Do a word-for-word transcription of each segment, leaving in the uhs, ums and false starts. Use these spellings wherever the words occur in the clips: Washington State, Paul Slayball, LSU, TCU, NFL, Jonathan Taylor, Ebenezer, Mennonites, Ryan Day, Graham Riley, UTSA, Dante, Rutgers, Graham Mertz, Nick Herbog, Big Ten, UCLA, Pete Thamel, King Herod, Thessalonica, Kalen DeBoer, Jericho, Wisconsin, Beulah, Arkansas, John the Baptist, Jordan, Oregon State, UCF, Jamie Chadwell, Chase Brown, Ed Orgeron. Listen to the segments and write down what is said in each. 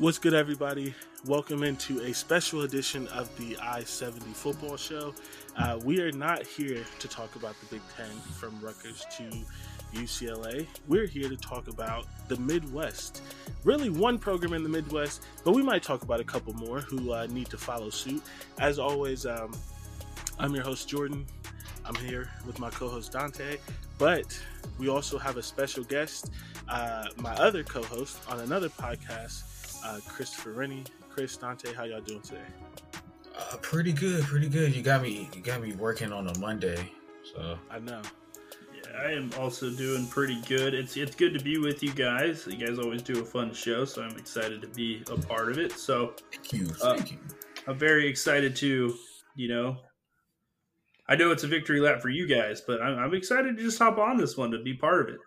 What's good, everybody? Welcome into a special edition of the I seventy Football Show. Uh, we are not here to talk about the Big Ten from Rutgers to U C L A. We're here to talk about the Midwest. Really one program in the Midwest, but we might talk about a couple more who uh, need to follow suit. As always, um, I'm your host, Jordan. I'm here with my co-host, Dante. But we also have a special guest, uh, my other co-host on another podcast, Uh, Christopher Rennie. Chris, Dante, how y'all doing today? Uh, pretty good, pretty good. You got me, you got me working on a Monday, so I know. Yeah, I am also doing pretty good. It's it's good to be with you guys. You guys always do a fun show, so I'm excited to be a part of it. So thank you, thank uh, you. I'm very excited to, you know, I know it's a victory lap for you guys, but I'm, I'm excited to just hop on this one to be part of it.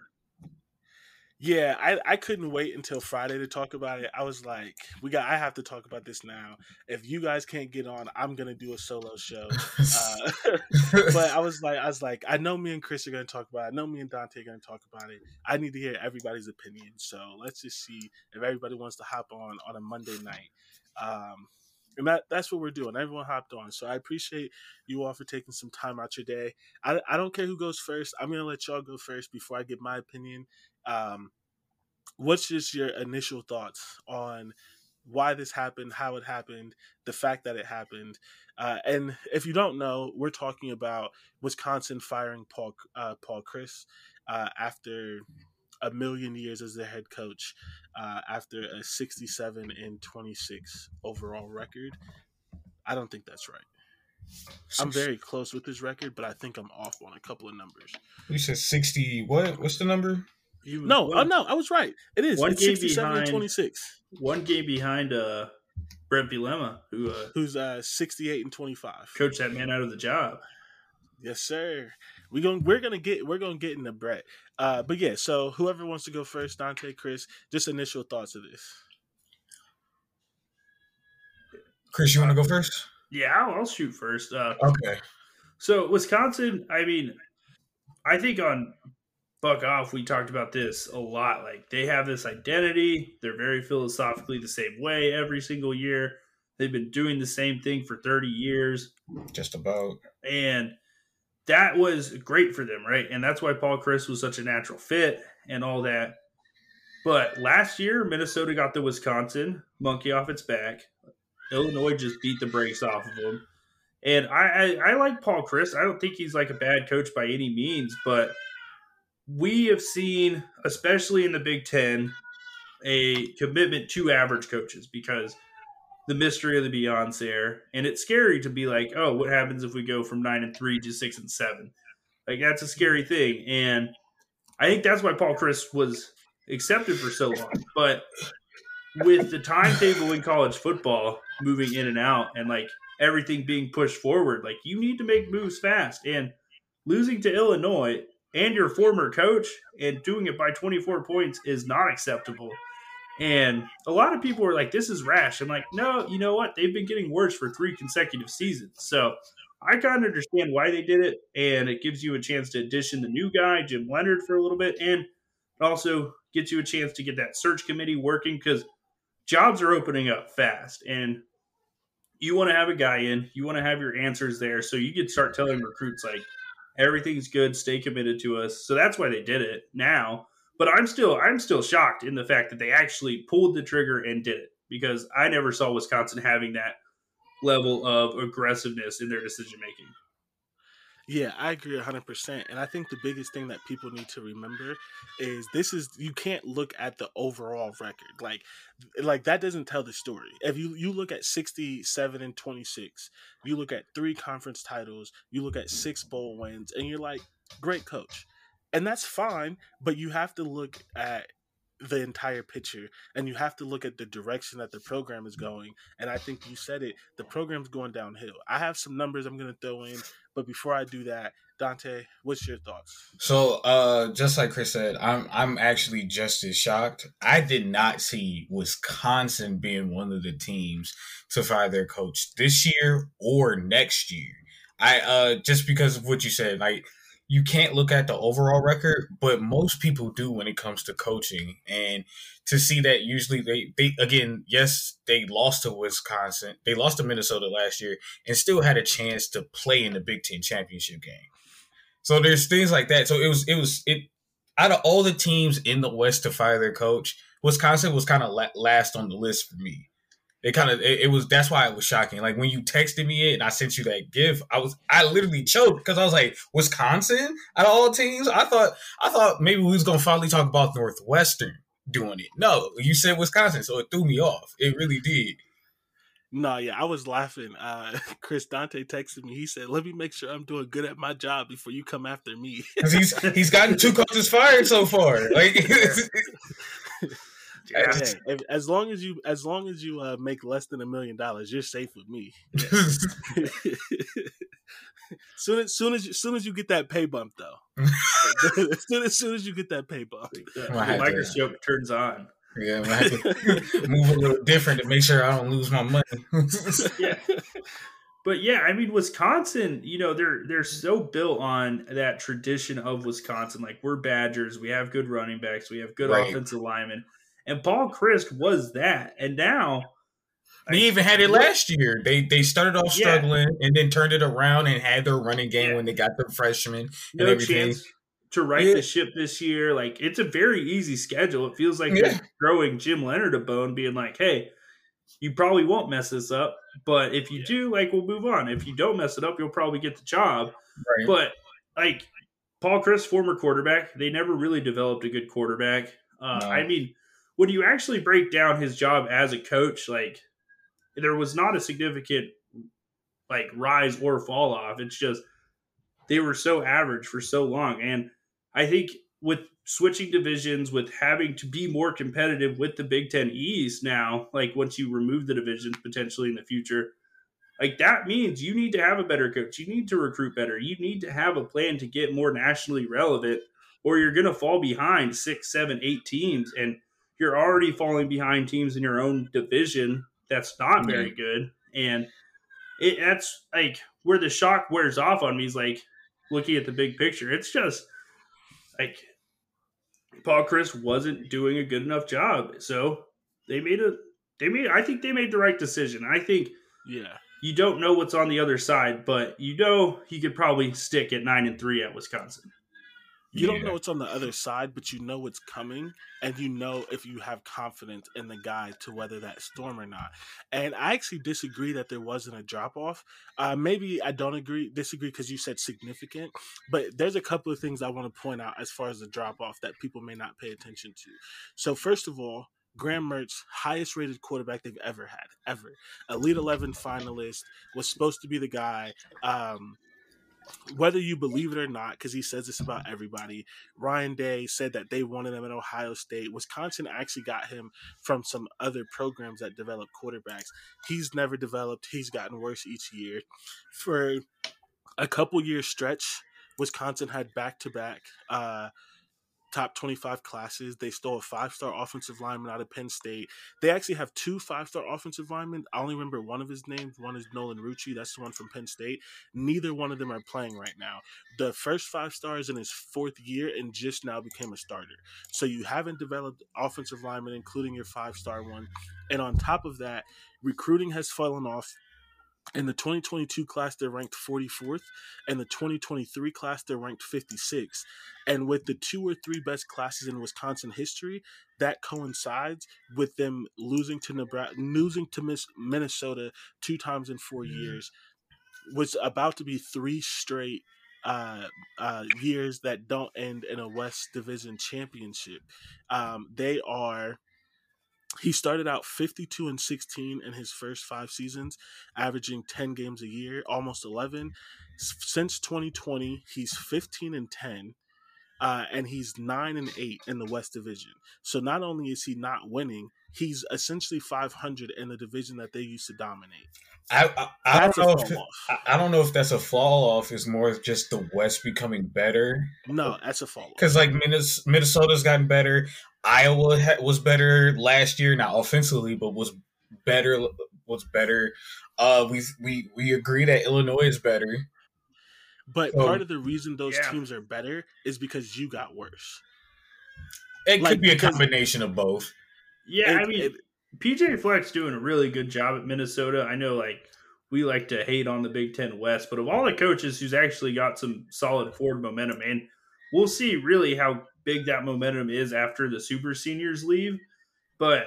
Yeah, I, I couldn't wait until Friday to talk about it. I was like, we got I have to talk about this now. If you guys can't get on, I'm gonna do a solo show. Uh, but I was like, I was like, I know me and Chris are gonna talk about it. I know me and Dante are gonna talk about it. I need to hear everybody's opinion. So let's just see if everybody wants to hop on on a Monday night. Um, and that that's what we're doing. Everyone hopped on. So I appreciate you all for taking some time out your day. I I don't care who goes first. I'm gonna let y'all go first before I give my opinion. Um, what's just your initial thoughts on why this happened, how it happened, the fact that it happened? Uh, and if you don't know, we're talking about Wisconsin firing Paul uh, Paul Chryst uh, after a million years as their head coach, uh, after a sixty-seven and twenty-six overall record. I don't think that's right. I'm very close with his record, but I think I'm off on a couple of numbers. You said sixty. What? What's the number? You, no, one, oh, no, I was right. It is. One it's game behind, twenty-six. One game behind uh, Bret Bielema, who uh, who's uh, sixty-eight and twenty-five. Coached that man out of the job. Yes, sir. We going we're gonna get we're gonna get into Bret. Uh, but yeah, so whoever wants to go first, Dante, Chris, just initial thoughts of this. Chris, you want to go first? Yeah, I'll, I'll shoot first. Uh, okay. So Wisconsin, I mean, I think on. Buck off, we talked about this a lot. Like, they have this identity. They're very philosophically the same way every single year. They've been doing the same thing for thirty years. Just about. And that was great for them, right? And that's why Paul Chryst was such a natural fit and all that. But last year, Minnesota got the Wisconsin monkey off its back. Illinois just beat the brakes off of them. And I, I, I like Paul Chryst. I don't think he's like a bad coach by any means, but we have seen, especially in the Big Ten, a commitment to average coaches because the mystery of the beyond's there. And it's scary to be like, oh, what happens if we go from nine and three to six and seven? Like, that's a scary thing. And I think that's why Paul Chryst was accepted for so long. But with the timetable in college football moving in and out and like everything being pushed forward, like, you need to make moves fast. And losing to Illinois and your former coach and doing it by twenty-four points is not acceptable. And a lot of people are like, this is rash. I'm like, no, you know what? They've been getting worse for three consecutive seasons. So I kind of understand why they did it. And it gives you a chance to audition the new guy, Jim Leonhard, for a little bit. And it also gets you a chance to get that search committee working because jobs are opening up fast. And you want to have a guy in, you want to have your answers there. So you can start telling recruits, like, everything's good. Stay committed to us. So that's why they did it now. But I'm still I'm still shocked in the fact that they actually pulled the trigger and did it because I never saw Wisconsin having that level of aggressiveness in their decision making. Yeah, I agree one hundred percent. And I think the biggest thing that people need to remember is this is, you can't look at the overall record. Like, like that doesn't tell the story. If you, you look at sixty-seven and twenty-six, you look at three conference titles, you look at six bowl wins, and you're like, great coach. And that's fine, but you have to look at the entire picture, and you have to look at the direction that the program is going. And I think you said it, the program's going downhill. I have some numbers I'm going to throw in, but before I do that, Dante, what's your thoughts? So, uh, just like Chris said, I'm I'm actually just as shocked. I did not see Wisconsin being one of the teams to fire their coach this year or next year. I uh, just because of what you said, like, you can't look at the overall record, but most people do when it comes to coaching. And to see that usually they, they again, yes, they lost to Wisconsin. They lost to Minnesota last year and still had a chance to play in the Big Ten championship game. So there's things like that. So it was, it was, it out of all the teams in the West to fire their coach, Wisconsin was kind of la- last on the list for me. It kind of, it, it was, that's why it was shocking. Like when you texted me it and I sent you that gif, I was, I literally choked because I was like, Wisconsin out of all teams? I thought, I thought maybe we was going to finally talk about Northwestern doing it. No, you said Wisconsin. So it threw me off. It really did. No, yeah, I was laughing. Uh, Chris Dante texted me. He said, let me make sure I'm doing good at my job before you come after me. Because he's, he's gotten two coaches fired so far. Like, yeah. Hey, as long as you, as long as you uh, make less than a million dollars, you're safe with me. Yeah. soon as soon as soon as you get that pay bump, though. as, soon, as soon as you get that pay bump, yeah. the microscope turns on. Yeah, I'm gonna have to move a little different to make sure I don't lose my money. yeah. But yeah, I mean, Wisconsin, you know, they're they're so built on that tradition of Wisconsin. Like, we're Badgers, we have good running backs, we have good right. offensive linemen. And Paul Chryst was that. And now they I, even had it last year. They they started off struggling yeah. and then turned it around and had their running game yeah. when they got their freshmen. No and everything. Chance to right yeah. the ship this year. Like, it's a very easy schedule. It feels like yeah. they're throwing Jim Leonhard a bone, being like, hey, you probably won't mess this up. But if you yeah. do, like, we'll move on. If you don't mess it up, you'll probably get the job. Right. But, like, Paul Chryst, former quarterback, they never really developed a good quarterback. Uh, no. I mean, when you actually break down his job as a coach, like, there was not a significant, like, rise or fall off. It's just they were so average for so long. And I think with switching divisions, with having to be more competitive with the Big Ten East now, like, once you remove the divisions potentially in the future, like, that means you need to have a better coach. You need to recruit better. You need to have a plan to get more nationally relevant, or you're going to fall behind six, seven, eight teams. And you're already falling behind teams in your own division that's not very good. And it, that's, like, where the shock wears off on me is, like, looking at the big picture. It's just, like, Paul Chryst wasn't doing a good enough job. So they made a – they made. I think they made the right decision. I think yeah. you don't know what's on the other side, but you know he could probably stick at nine and three at Wisconsin. You yeah. don't know what's on the other side, but you know what's coming, and you know if you have confidence in the guy to weather that storm or not. And I actually disagree that there wasn't a drop-off. Uh, maybe I don't agree, disagree because you said significant, but there's a couple of things I want to point out as far as the drop-off that people may not pay attention to. So first of all, Graham Mertz, highest-rated quarterback they've ever had, ever. Elite eleven finalist, was supposed to be the guy. Um, Whether you believe it or not, because he says this about everybody, Ryan Day said that they wanted him at Ohio State. Wisconsin actually got him from some other programs that develop quarterbacks. He's never developed. He's gotten worse each year. For a couple-year stretch, Wisconsin had back-to-back uh, top twenty-five classes. They stole a five-star offensive lineman out of Penn State. They actually have two five-star offensive linemen. I only remember one of his names. One is Nolan Rucci. That's the one from Penn State. Neither one of them are playing right now. The first five-star is in his fourth year and just now became a starter. So you haven't developed offensive linemen, including your five-star one. And on top of that, recruiting has fallen off. In the twenty twenty-two class, they're ranked forty-fourth, and the twenty twenty-three class, they're ranked fifty-sixth. And with the two or three best classes in Wisconsin history, that coincides with them losing to Nebraska, losing to Minnesota two times in four years, was about to be three straight uh, uh, years that don't end in a West Division championship. Um, they are. He started out fifty-two and sixteen in his first five seasons, averaging ten games a year, almost eleven. Since twenty twenty, he's fifteen and ten, uh, and he's nine and eight in the West Division. So not only is he not winning, he's essentially five hundred in the division that they used to dominate. I I, I don't know if off. I don't know if that's a fall off. It's more just the West becoming better. No, that's a fall off. Because like Minnesota's gotten better. Iowa was better last year, not offensively, but was better. Was better. Uh, we we we agree that Illinois is better. But so, part of the reason those yeah. teams are better is because you got worse. It like, could be a combination of both. Yeah, it, I mean, it, P J Fleck's doing a really good job at Minnesota. I know, like, we like to hate on the Big Ten West, but of all the coaches who's actually got some solid forward momentum, and we'll see really how big that momentum is after the super seniors leave. But,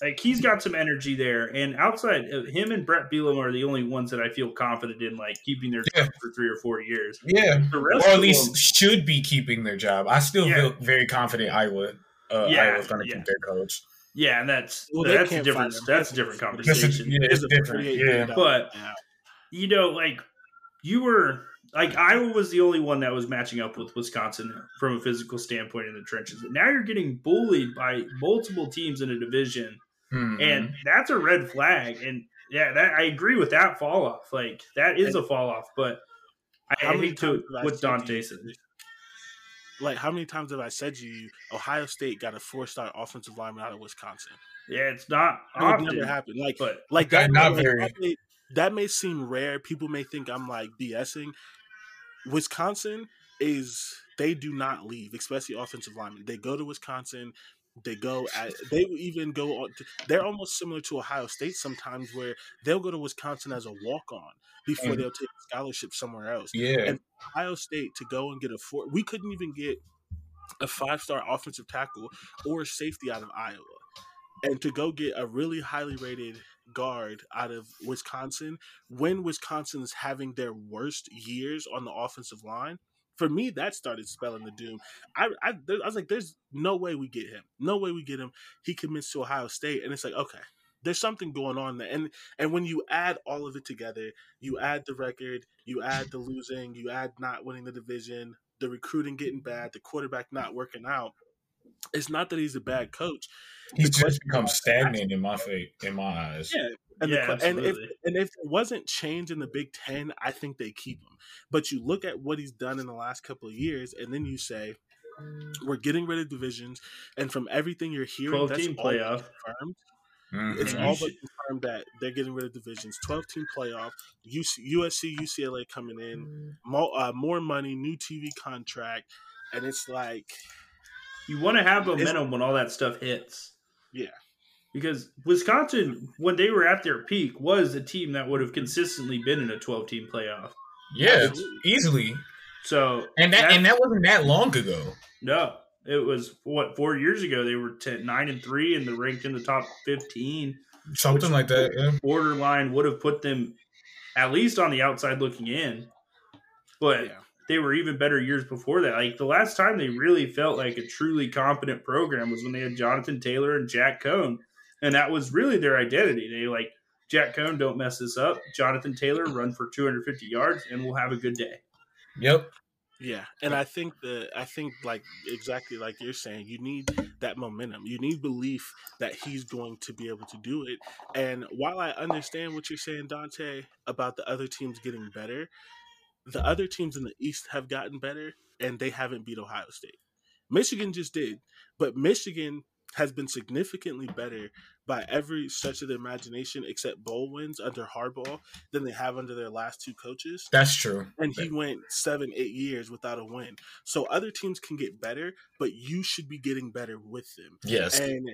like, he's got some energy there. And outside of him and Bret Bielema are the only ones that I feel confident in, like, keeping their yeah. job for three or four years. Yeah, or at least them, should be keeping their job. I still yeah. feel very confident Iowa, uh, yeah, Iowa's going to yeah. keep their coach. Yeah, and that's well, that's a different that's a different conversation. Yeah, it's different. Yeah. But you know, like you were like Iowa was the only one that was matching up with Wisconsin from a physical standpoint in the trenches. But now you're getting bullied by multiple teams in a division, mm-hmm. and that's a red flag. And yeah, that I agree with that fall off. Like that is and, a fall off. But I, I hate to what Dante said. Like, how many times have I said to you, Ohio State got a four-star offensive lineman out of Wisconsin? Yeah, it's not often. It would never happen. Like, but like that, not may, very. That, may, that may seem rare. People may think I'm, like, BSing. Wisconsin is – they do not leave, especially offensive linemen. They go to Wisconsin. They go – they even go – they're almost similar to Ohio State sometimes where they'll go to Wisconsin as a walk-on before mm. they'll take a scholarship somewhere else. Yeah. And Ohio State to go and get a four – we couldn't even get a five-star offensive tackle or safety out of Iowa. And to go get a really highly rated guard out of Wisconsin when Wisconsin's having their worst years on the offensive line, for me, that started spelling the doom. I, I, there, I was like, there's no way we get him. No way we get him. He commits to Ohio State. And it's like, okay, there's something going on there. And and when you add all of it together, you add the record, you add the losing, you add not winning the division, the recruiting getting bad, the quarterback not working out. It's not that he's a bad coach. He just becomes stagnant in my faith, in my eyes. Yeah. And, yeah, the, and, if, and if it wasn't change in the Big Ten, I think they keep him. But you look at what he's done in the last couple of years, and then you say, we're getting rid of divisions. And from everything you're hearing, that's all playoff. Confirmed. Mm-hmm. It's all but confirmed that they're getting rid of divisions. twelve-team playoff, U S C, U C L A coming in, more, uh, more money, new T V contract. And it's like... You want to have momentum when all that stuff hits. Yeah. Because Wisconsin, when they were at their peak, was a team that would have consistently been in a twelve-team playoff. Yeah, absolutely. Easily. So and that and that wasn't that long ago. No, it was what four years ago. They were ten, nine and three, and they're ranked in the top fifteen, something like that. Yeah. Borderline would have put them at least on the outside looking in, but. Yeah. They were even better years before that. Like the last time they really felt like a truly competent program was when they had Jonathan Taylor and Jack Cohn. And that was really their identity. They like Jack Cohn, don't mess this up. Jonathan Taylor run for two hundred fifty yards and we'll have a good day. Yep. Yeah. And I think the, I think like exactly like you're saying, you need that momentum. You need belief that he's going to be able to do it. And while I understand what you're saying, Dante, about the other teams getting better, the other teams in the East have gotten better, and they haven't beat Ohio State. Michigan just did, but Michigan has been significantly better by every stretch of the imagination except bowl wins under Harbaugh than they have under their last two coaches. That's true. And he went seven, eight years without a win. So other teams can get better, but you should be getting better with them. Yes. And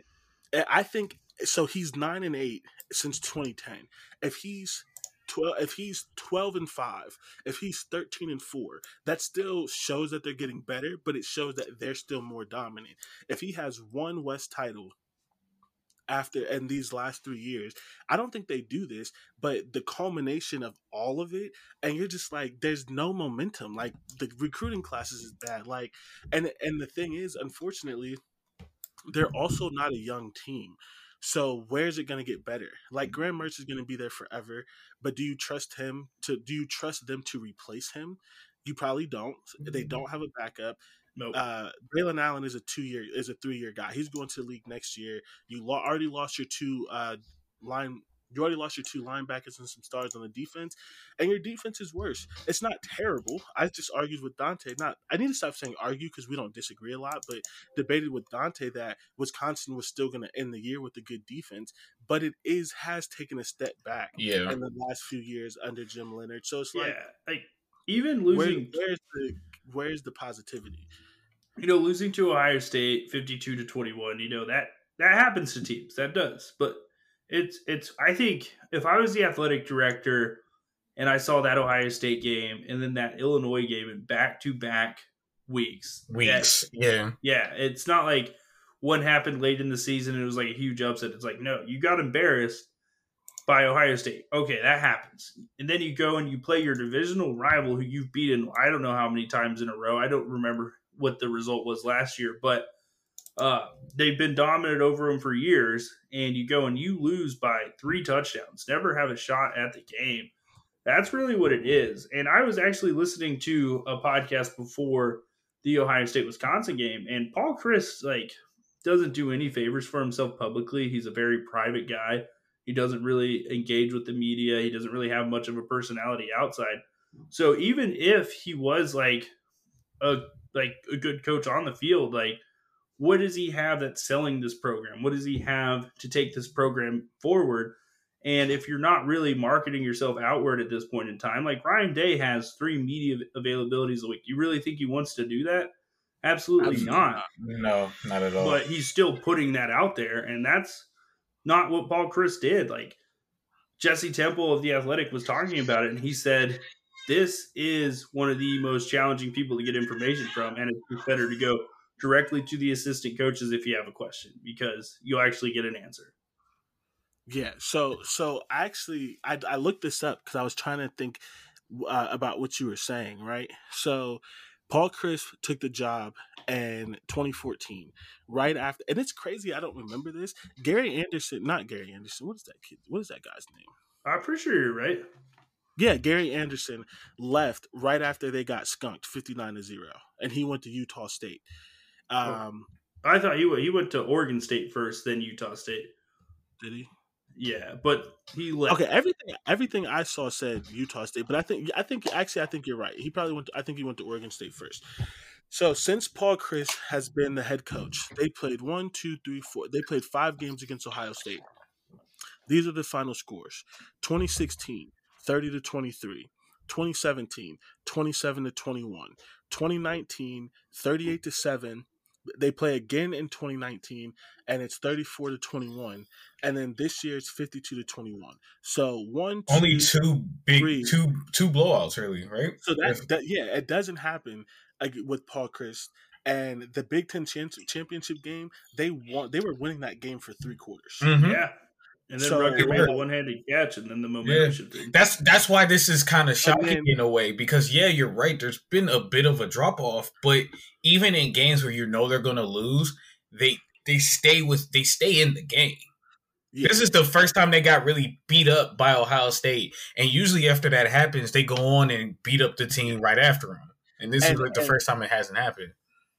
I think – so he's nine and eight since twenty ten. If he's – twelve, if he's twelve and five, if he's thirteen and four, that still shows that they're getting better, but it shows that they're still more dominant. If he has one West title after in these last three years. I don't think they do this, but the culmination of all of it, and you're just like, there's no momentum. Like, the recruiting classes is bad. Like, and and the thing is, unfortunately, they're also not a young team. So where's it going to get better? Like, Graham Mertz is going to be there forever, but do you trust him to, do you trust them to replace him? You probably don't. They don't have a backup. Nope. Uh, Braelon Allen is a two year, is a three year guy. He's going to the league next year. You lo- already lost your two uh, line. You already lost your two linebackers and some stars on the defense, and your defense is worse. It's not terrible. I just argued with Dante. Not, I need to stop saying argue because we don't disagree a lot, but debated with Dante that Wisconsin was still going to end the year with a good defense, but it is has taken a step back yeah. in the last few years under Jim Leonhard. So it's like, yeah, like even losing, where, where's the where's the positivity? You know, losing to Ohio State fifty-two to twenty-one. You know that that happens to teams. That does, but. It's, it's, I think if I was the athletic director and I saw that Ohio State game and then that Illinois game in back to back weeks. Weeks. That, yeah. Yeah. It's not like one happened late in the season and it was like a huge upset. It's like, no, you got embarrassed by Ohio State. Okay. That happens. And then you go and you play your divisional rival who you've beaten, I don't know how many times in a row. I don't remember what the result was last year, but Uh, they've been dominant over them for years, and you go and you lose by three touchdowns, never have a shot at the game. That's really what it is. And I was actually listening to a podcast before the Ohio State-Wisconsin game, and Paul Chryst, like, doesn't do any favors for himself publicly. He's a very private guy. He doesn't really engage with the media. He doesn't really have much of a personality outside. So even if he was, like, a like a good coach on the field, like, what does he have that's selling this program? What does he have to take this program forward? And if you're not really marketing yourself outward at this point in time, like Ryan Day has three media availabilities a week. You really think he wants to do that? Absolutely, Absolutely not. not. No, not at all. But he's still putting that out there, and that's not what Paul Chryst did. Like Jesse Temple of The Athletic was talking about it, and he said, this is one of the most challenging people to get information from, and it's better to go directly to the assistant coaches if you have a question, because you'll actually get an answer. Yeah. So, so actually I, I looked this up cause I was trying to think uh, about what you were saying. Right. So Paul Chryst took the job in twenty fourteen right after, and it's crazy. I don't remember this. Gary Anderson, not Gary Anderson. What is that kid? What is that guy's name? I'm pretty sure you're right. Yeah, Gary Anderson left right after they got skunked fifty-nine to zero and he went to Utah State. Um, I thought he went, he went to Oregon State first, then Utah State. Did he? Yeah, but he left. Okay, everything everything I saw said Utah State, but I think I think actually I think you're right. He probably went. To, I think he went to Oregon State first. So since Paul Chryst has been the head coach, they played one, two, three, four. They played five games against Ohio State. These are the final scores: twenty sixteen, thirty to twenty-three. twenty seventeen, twenty-seven to twenty-one. twenty nineteen, thirty-eight to seven. They play again in twenty nineteen, and it's thirty-four to twenty-one, and then this year it's fifty-two to twenty-one. So one, two, only two big three. two two blowouts early, right? So that, that yeah, it doesn't happen with Paul Chryst. And the Big Ten championship game, they won. They were winning that game for three quarters. Mm-hmm. Yeah. And then so, Rutgers made a one-handed catch, and then the momentum yeah. should be. That's that's why this is kind of shocking then, in a way, because, yeah, you're right. There's been a bit of a drop-off, but even in games where you know they're going to lose, they they stay with they stay in the game. Yeah. This is the first time they got really beat up by Ohio State, and usually after that happens, they go on and beat up the team right after them. And this and, is like the and, first time it hasn't happened.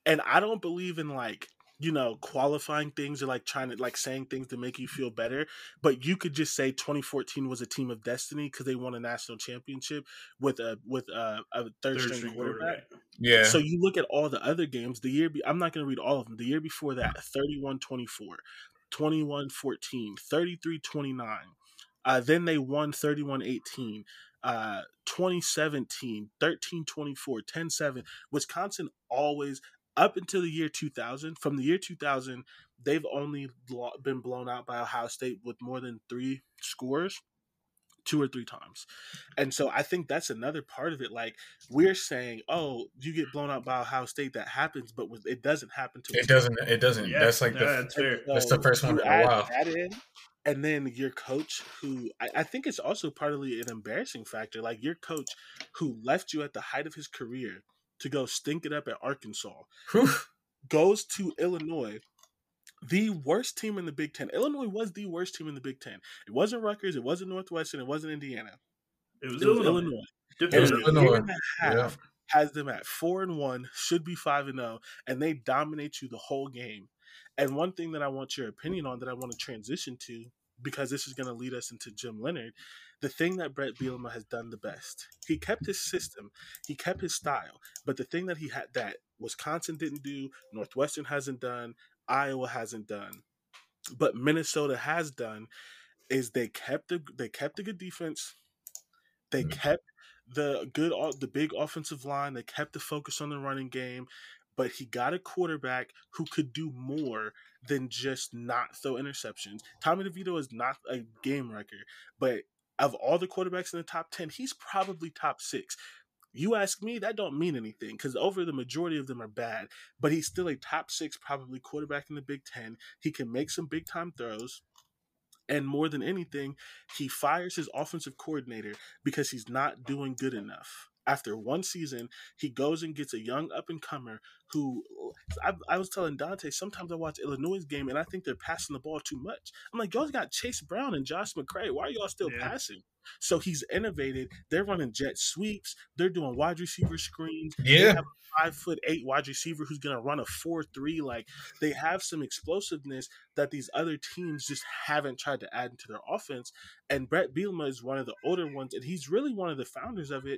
And I don't believe in, like, you know, qualifying things or like trying to like saying things to make you feel better. But you could just say twenty fourteen was a team of destiny because they won a national championship with a with a, a third, third string quarterback. Yeah. So you look at all the other games. The year be- I'm not going to read all of them. The year before that, thirty-one twenty-four, twenty-one fourteen, thirty-three twenty-nine. Uh, then they won thirty-one eighteen. Uh, twenty seventeen, thirteen twenty-four, ten seven. Wisconsin always. Up until the year two thousand, from the year two thousand, they've only been blown out by Ohio State with more than three scores. two or three times. And so I think that's another part of it. Like, we're saying, oh, you get blown out by Ohio State, that happens, but it doesn't happen to it doesn't it doesn't yeah, that's like yeah, the, that's so the first one in a while. And then your coach, who I, I think it's also partly an embarrassing factor, like your coach who left you at the height of his career to go stink it up at Arkansas, goes to Illinois, the worst team in the Big Ten. Illinois was the worst team in the Big Ten. It wasn't Rutgers. It wasn't Northwestern. It wasn't Indiana. It was, it was Illinois. Illinois. It was Illinois. And a half yeah. has them at four and one, should be five and zero, and they dominate you the whole game. And one thing that I want your opinion on, that I want to transition to, because this is going to lead us into Jim Leonhard, the thing that Bret Bielema has done the best. He kept his system. He kept his style. But the thing that he had that Wisconsin didn't do, Northwestern hasn't done, Iowa hasn't done, but Minnesota has done, is they kept the they kept a good defense. They mm-hmm. kept the good the big offensive line. They kept the focus on the running game. But he got a quarterback who could do more than just not throw interceptions. Tommy DeVito is not a game wrecker, but of all the quarterbacks in the top ten, he's probably top six. You ask me, that don't mean anything, because over the majority of them are bad. But he's still a top six probably quarterback in the Big Ten. He can make some big-time throws. And more than anything, he fires his offensive coordinator because he's not doing good enough. After one season, he goes and gets a young up-and-comer who I, I was telling Dante, sometimes I watch Illinois' game, and I think they're passing the ball too much. I'm like, y'all got Chase Brown and Josh McCray. Why are y'all still yeah. passing? So he's innovated. They're running jet sweeps. They're doing wide receiver screens. Yeah. They have a five foot eight wide receiver who's going to run a four three. Like, they have some explosiveness that these other teams just haven't tried to add into their offense. And Bret Bielema is one of the older ones, and he's really one of the founders of it,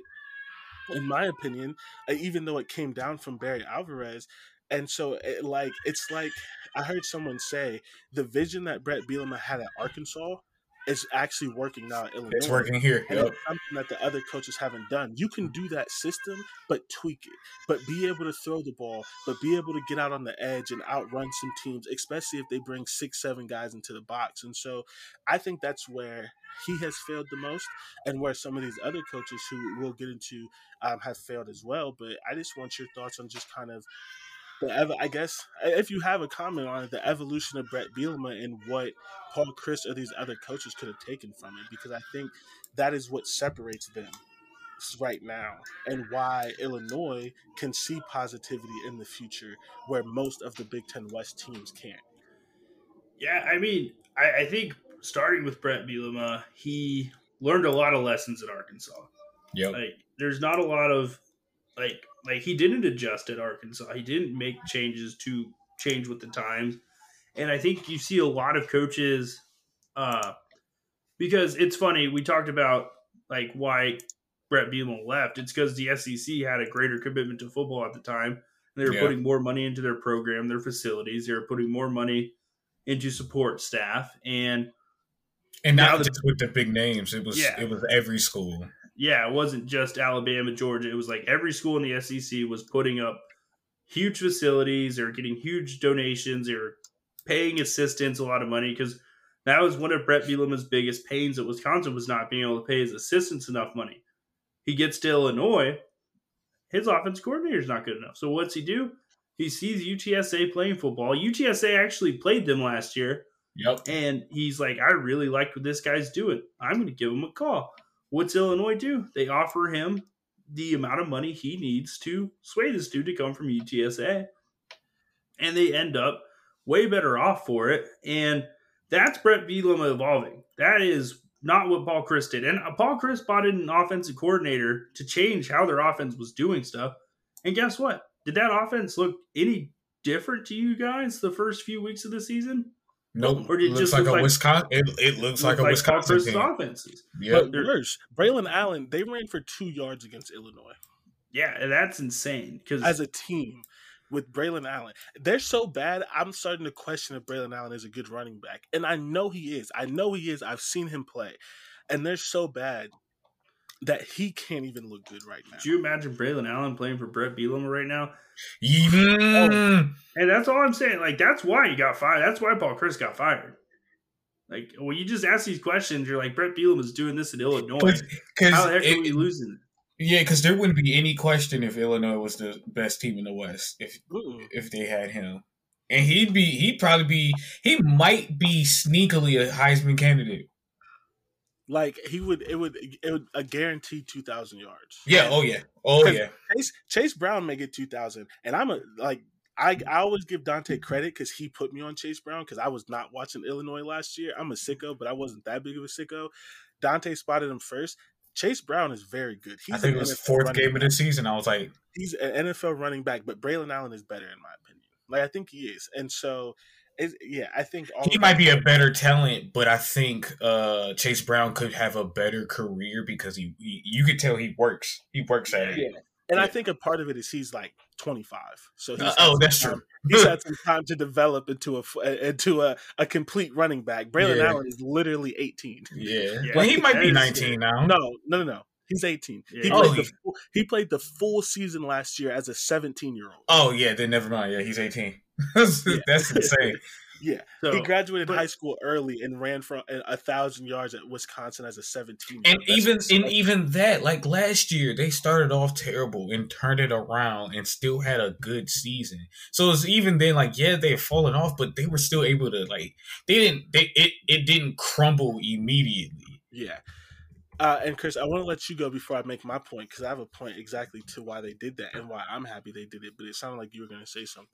in my opinion, even though it came down from Barry Alvarez. And so, it, like, it's like I heard someone say the vision that Bret Bielema had at Arkansas is actually working now at Illinois. It's working here. Yep. It's something that the other coaches haven't done. You can do that system, but tweak it, but be able to throw the ball, but be able to get out on the edge and outrun some teams, especially if they bring six, seven guys into the box. And so I think that's where he has failed the most, and where some of these other coaches who we'll get into um, have failed as well. But I just want your thoughts on just kind of, the I guess, if you have a comment on it, the evolution of Bret Bielema and what Paul Chryst or these other coaches could have taken from it, because I think that is what separates them right now, and why Illinois can see positivity in the future where most of the Big Ten West teams can't. Yeah, I mean, I, I think starting with Bret Bielema, he learned a lot of lessons at Arkansas. Yeah, like there's not a lot of like. Like, he didn't adjust at Arkansas. He didn't make changes to change with the times. And I think you see a lot of coaches uh, because it's funny. We talked about, like, why Bret Bielema left. It's because the S E C had a greater commitment to football at the time. They were yeah. putting more money into their program, their facilities. They were putting more money into support staff. And and not just the, with the big names. It was yeah. It was every school. Yeah, it wasn't just Alabama, Georgia. It was like every school in the S E C was putting up huge facilities. They were getting huge donations. They were paying assistants a lot of money, because that was one of Bret Bielema's biggest pains at Wisconsin, was not being able to pay his assistants enough money. He gets to Illinois. His offense coordinator is not good enough. So what's he do? He sees U T S A playing football. U T S A actually played them last year. Yep. And he's like, I really like what this guy's doing. I'm going to give him a call. What's Illinois do? They offer him the amount of money he needs to sway this dude to come from U T S A. And they end up way better off for it. And that's Bret Bielema evolving. That is not what Paul Chryst did. And Paul Chryst bought in an offensive coordinator to change how their offense was doing stuff. And guess what? Did that offense look any different to you guys the first few weeks of the season? Nope. Or it, it looks just like, look a like, Wisconsin, it, it looks it like a like Wisconsin. It looks like offenses. Yeah. But worse, Braelon Allen, they ran for two yards against Illinois. Yeah, that's insane. Because as a team with Braelon Allen, they're so bad, I'm starting to question if Braelon Allen is a good running back. And I know he is. I know he is. I've seen him play. And they're so bad that he can't even look good right now. Could you imagine Braelon Allen playing for Bret Bielema right now? Yeah. Oh, and that's all I'm saying. Like, that's why he got fired. That's why Paul Chryst got fired. Like, when you just ask these questions, you're like, Bret Bielema is doing this in Illinois. Cause, cause How the heck it, are we losing? Yeah, because there wouldn't be any question if Illinois was the best team in the West if Ooh. if they had him. And he'd be, he'd probably be, he might be sneakily a Heisman candidate. Like, he would, it would, it would a guaranteed two thousand yards. Yeah, oh yeah, oh yeah. Chase, Chase Brown may get two thousand, and I'm a, like, I, I always give Dante credit because he put me on Chase Brown because I was not watching Illinois last year. I'm a sicko, but I wasn't that big of a sicko. Dante spotted him first. Chase Brown is very good. He's I think it was N F L fourth game back. of the season. I was like, he's an N F L running back, but Braelon Allen is better in my opinion. Like, I think he is. And so, it, yeah, I think all he might be a better talent, but I think uh, Chase Brown could have a better career because he, he you could tell he works. He works at it. Yeah. And yeah. I think a part of it is he's like twenty-five. So he's uh, oh, that's time. true. He's had some time to develop into a into a, a complete running back. Braelon yeah. Allen is literally eighteen. Yeah. yeah. Well, he might be nineteen now. No, no, no, no. He's eighteen. Yeah. He, played oh, the full, he played the full season last year as a seventeen-year-old. Oh, yeah. Then never mind. Yeah, he's eighteen. That's insane. Yeah. So, he graduated but, high school early and ran for one thousand yards at Wisconsin as a seventeen-year-old. And That's even and even that, like last year, they started off terrible and turned it around and still had a good season. So it's even then, like, yeah, they had fallen off, but they were still able to, like, they didn't, they it, it didn't crumble immediately. Yeah. Uh, and Chris, I want to let you go before I make my point because I have a point exactly to why they did that and why I'm happy they did it. But it sounded like you were going to say something.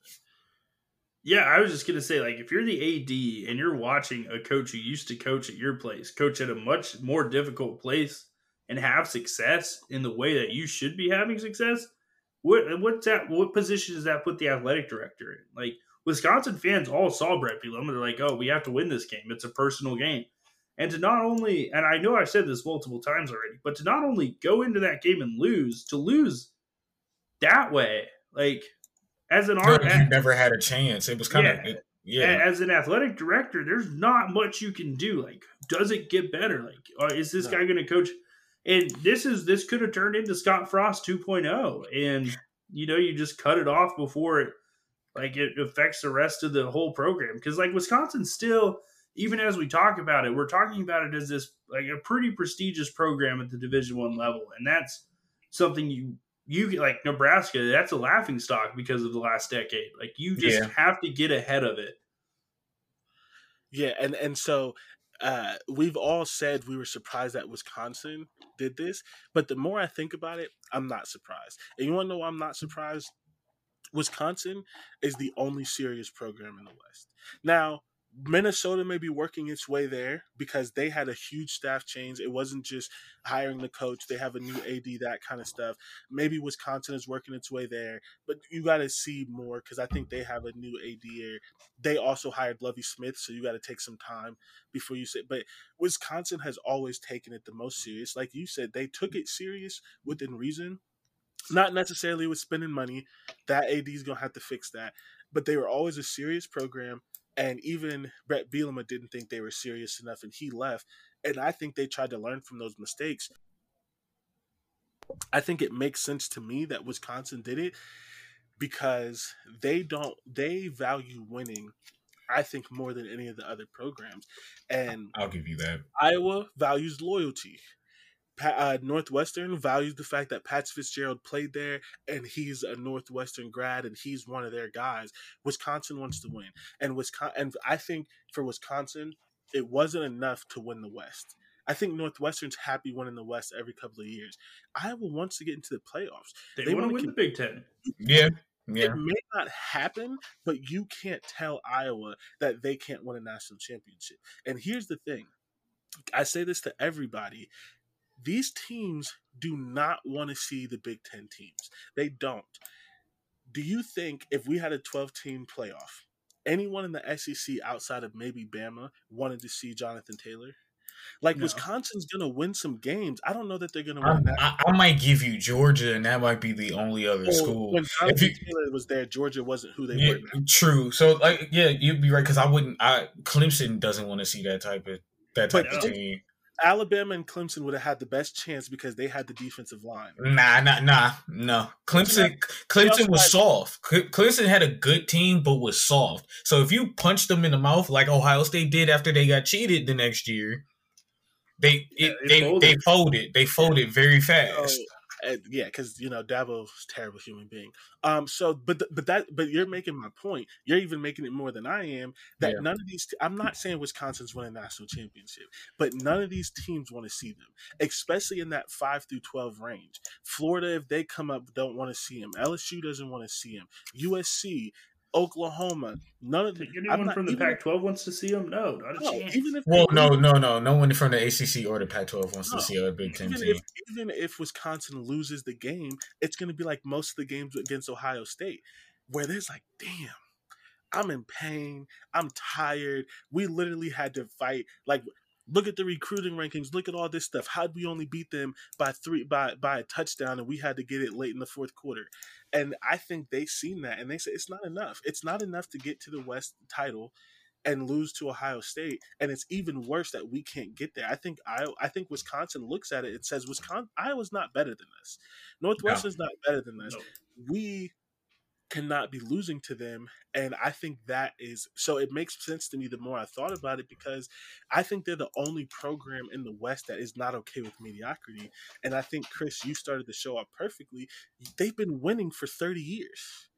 Yeah, I was just going to say, like, if you're the A D and you're watching a coach who used to coach at your place, coach at a much more difficult place and have success in the way that you should be having success, what what's that? What position does that put the athletic director in? Like, Wisconsin fans all saw Bret Bielema. They're like, oh, we have to win this game. It's a personal game. And to not only, and I know I've said this multiple times already, but to not only go into that game and lose, to lose that way, like as an art, you never had a chance. It was kind yeah, of it, yeah. As an athletic director, there's not much you can do. Like, does it get better? Like, is this no. guy going to coach? And this is this could have turned into Scott Frost two point oh, and you know you just cut it off before it like it affects the rest of the whole program because like Wisconsin still. Even as we talk about it, we're talking about it as this like a pretty prestigious program at the Division I level, and that's something you you like Nebraska. That's a laughingstock because of the last decade. Like you just yeah. have to get ahead of it. Yeah, and and so uh, we've all said we were surprised that Wisconsin did this, but the more I think about it, I'm not surprised. And you want to know why I'm not surprised? Wisconsin is the only serious program in the West now. Minnesota may be working its way there because they had a huge staff change. It wasn't just hiring the coach. They have a new A D, that kind of stuff. Maybe Wisconsin is working its way there, but you got to see more because I think they have a new A D here. They also hired Lovie Smith, so you got to take some time before you say. But Wisconsin has always taken it the most serious. Like you said, they took it serious within reason, not necessarily with spending money. That A D is going to have to fix that. But they were always a serious program. And even Bret Bielema didn't think they were serious enough, and he left. And I think they tried to learn from those mistakes. I think it makes sense to me that Wisconsin did it because they don't they value winning, I think, more than any of the other programs. And I'll give you that. Iowa values loyalty. Uh, Northwestern values the fact that Pat Fitzgerald played there and he's a Northwestern grad and he's one of their guys. Wisconsin wants to win. And Wisconsin, and I think for Wisconsin, it wasn't enough to win the West. I think Northwestern's happy winning the West every couple of years. Iowa wants to get into the playoffs. They, they want to win keep- the Big Ten. Yeah. Yeah. It may not happen, but you can't tell Iowa that they can't win a national championship. And here's the thing. I say this to everybody. These teams do not want to see the Big Ten teams. They don't. Do you think if we had a twelve-team playoff, anyone in the S E C outside of maybe Bama wanted to see Jonathan Taylor? Like, no. Wisconsin's going to win some games. I don't know that they're going to win that. I, I might give you Georgia, and that might be the only other well, school. When Jonathan you, Taylor was there, Georgia wasn't who they yeah, were. Now. True. So, like, yeah, you'd be right, because I wouldn't – I Clemson doesn't want to see that type of that type but, of team. Alabama and Clemson would have had the best chance because they had the defensive line. Nah, nah, nah, no. Clemson, Clemson was soft. Clemson had a good team, but was soft. So if you punched them in the mouth like Ohio State did after they got cheated the next year, they it, yeah, they, they folded. They folded, they folded yeah. very fast. So, Uh, yeah, because you know Dabo's a terrible human being. Um, so, but th- but that but you're making my point. You're even making it more than I am. That yeah. none of these. Te- I'm not saying Wisconsin's winning a national championship, but none of these teams want to see them, especially in that five through twelve range. Florida, if they come up, don't want to see him. L S U doesn't want to see him. U S C. Oklahoma, none of the. Anyone not, from the Pac twelve wants to see them? No, not a no, chance. Even if well, no, no, no. No one from the A C C or the Pac twelve wants no, to see a Big Ten team. If, even if Wisconsin loses the game, it's going to be like most of the games against Ohio State, where there's like, damn, I'm in pain. I'm tired. We literally had to fight. Like, look at the recruiting rankings. Look at all this stuff. How'd we only beat them by three by by a touchdown, and we had to get it late in the fourth quarter? And I think they've seen that, and they say it's not enough. It's not enough to get to the West title and lose to Ohio State, and it's even worse that we can't get there. I think Iowa, I think Wisconsin looks at it and says, Wisconsin, Iowa's not better than us. Northwestern's no. not better than us. No. We cannot be losing to them, and I think that is – so it makes sense to me the more I thought about it, because I think they're the only program in the West that is not okay with mediocrity. And I think, Chris, you started the show off perfectly. They've been winning for thirty years.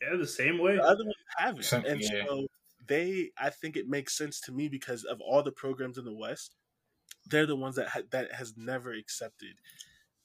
Yeah, the same way. The other ones haven't. Some, and yeah. so they – I think it makes sense to me because of all the programs in the West, they're the ones that ha- that has never accepted –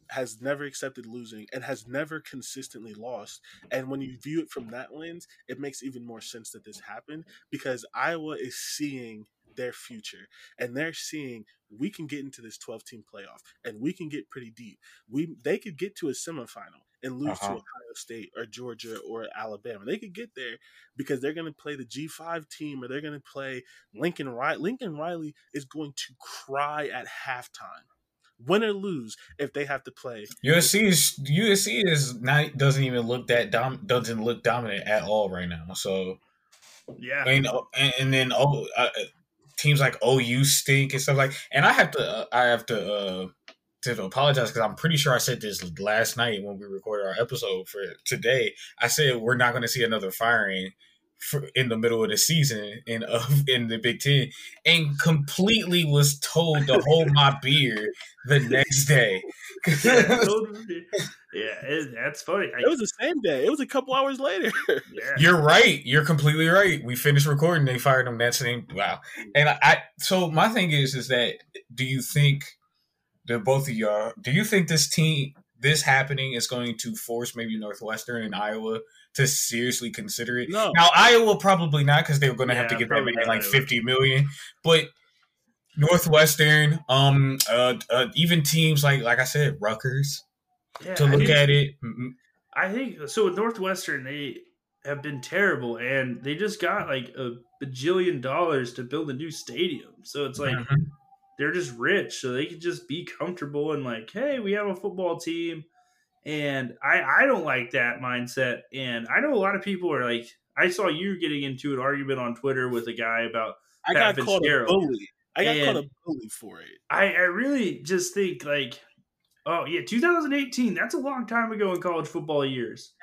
has never accepted losing and has never consistently lost. And when you view it from that lens, it makes even more sense that this happened, because Iowa is seeing their future and they're seeing we can get into this twelve-team playoff and we can get pretty deep. We They could get to a semifinal and lose uh-huh. to Ohio State or Georgia or Alabama. They could get there because they're going to play the G five team or they're going to play Lincoln Riley. Lincoln Riley is going to cry at halftime. Win or lose, if they have to play, U S C is U S C is not doesn't even look that dom, doesn't look dominant at all right now. So yeah, and and then oh, uh, teams like O U stink and stuff like. And I have to uh, I have to uh, to apologize because I'm pretty sure I said this last night when we recorded our episode for today. I said we're not going to see another firing for, in the middle of the season in uh, in the Big Ten, and completely was told to hold my beer the next day. yeah, totally. yeah it, that's funny. I, it was the same day. It was a couple hours later. Yeah. You're right. You're completely right. We finished recording. They fired him that same. Wow. And I, I. So my thing is, is that do you think that both of y'all? Do you think this team, this happening, is going to force maybe Northwestern and Iowa to seriously consider it? No. Now, Iowa probably not, because they were going to yeah, have to give that man like fifty million dollars. But Northwestern, um, uh, uh, even teams like, like I said, Rutgers, yeah, to look I at think, it. Mm-hmm. I think so. With Northwestern, they have been terrible, and they just got like a bajillion dollars to build a new stadium. So it's like mm-hmm. they're just rich, so they could just be comfortable and like, hey, we have a football team. And I, I don't like that mindset. And I know a lot of people are like, I saw you getting into an argument on Twitter with a guy about I Pat got Fitzgerald. Called a bully. I got and called a bully for it. I, I really just think like, oh yeah, two thousand eighteen, that's a long time ago in college football years.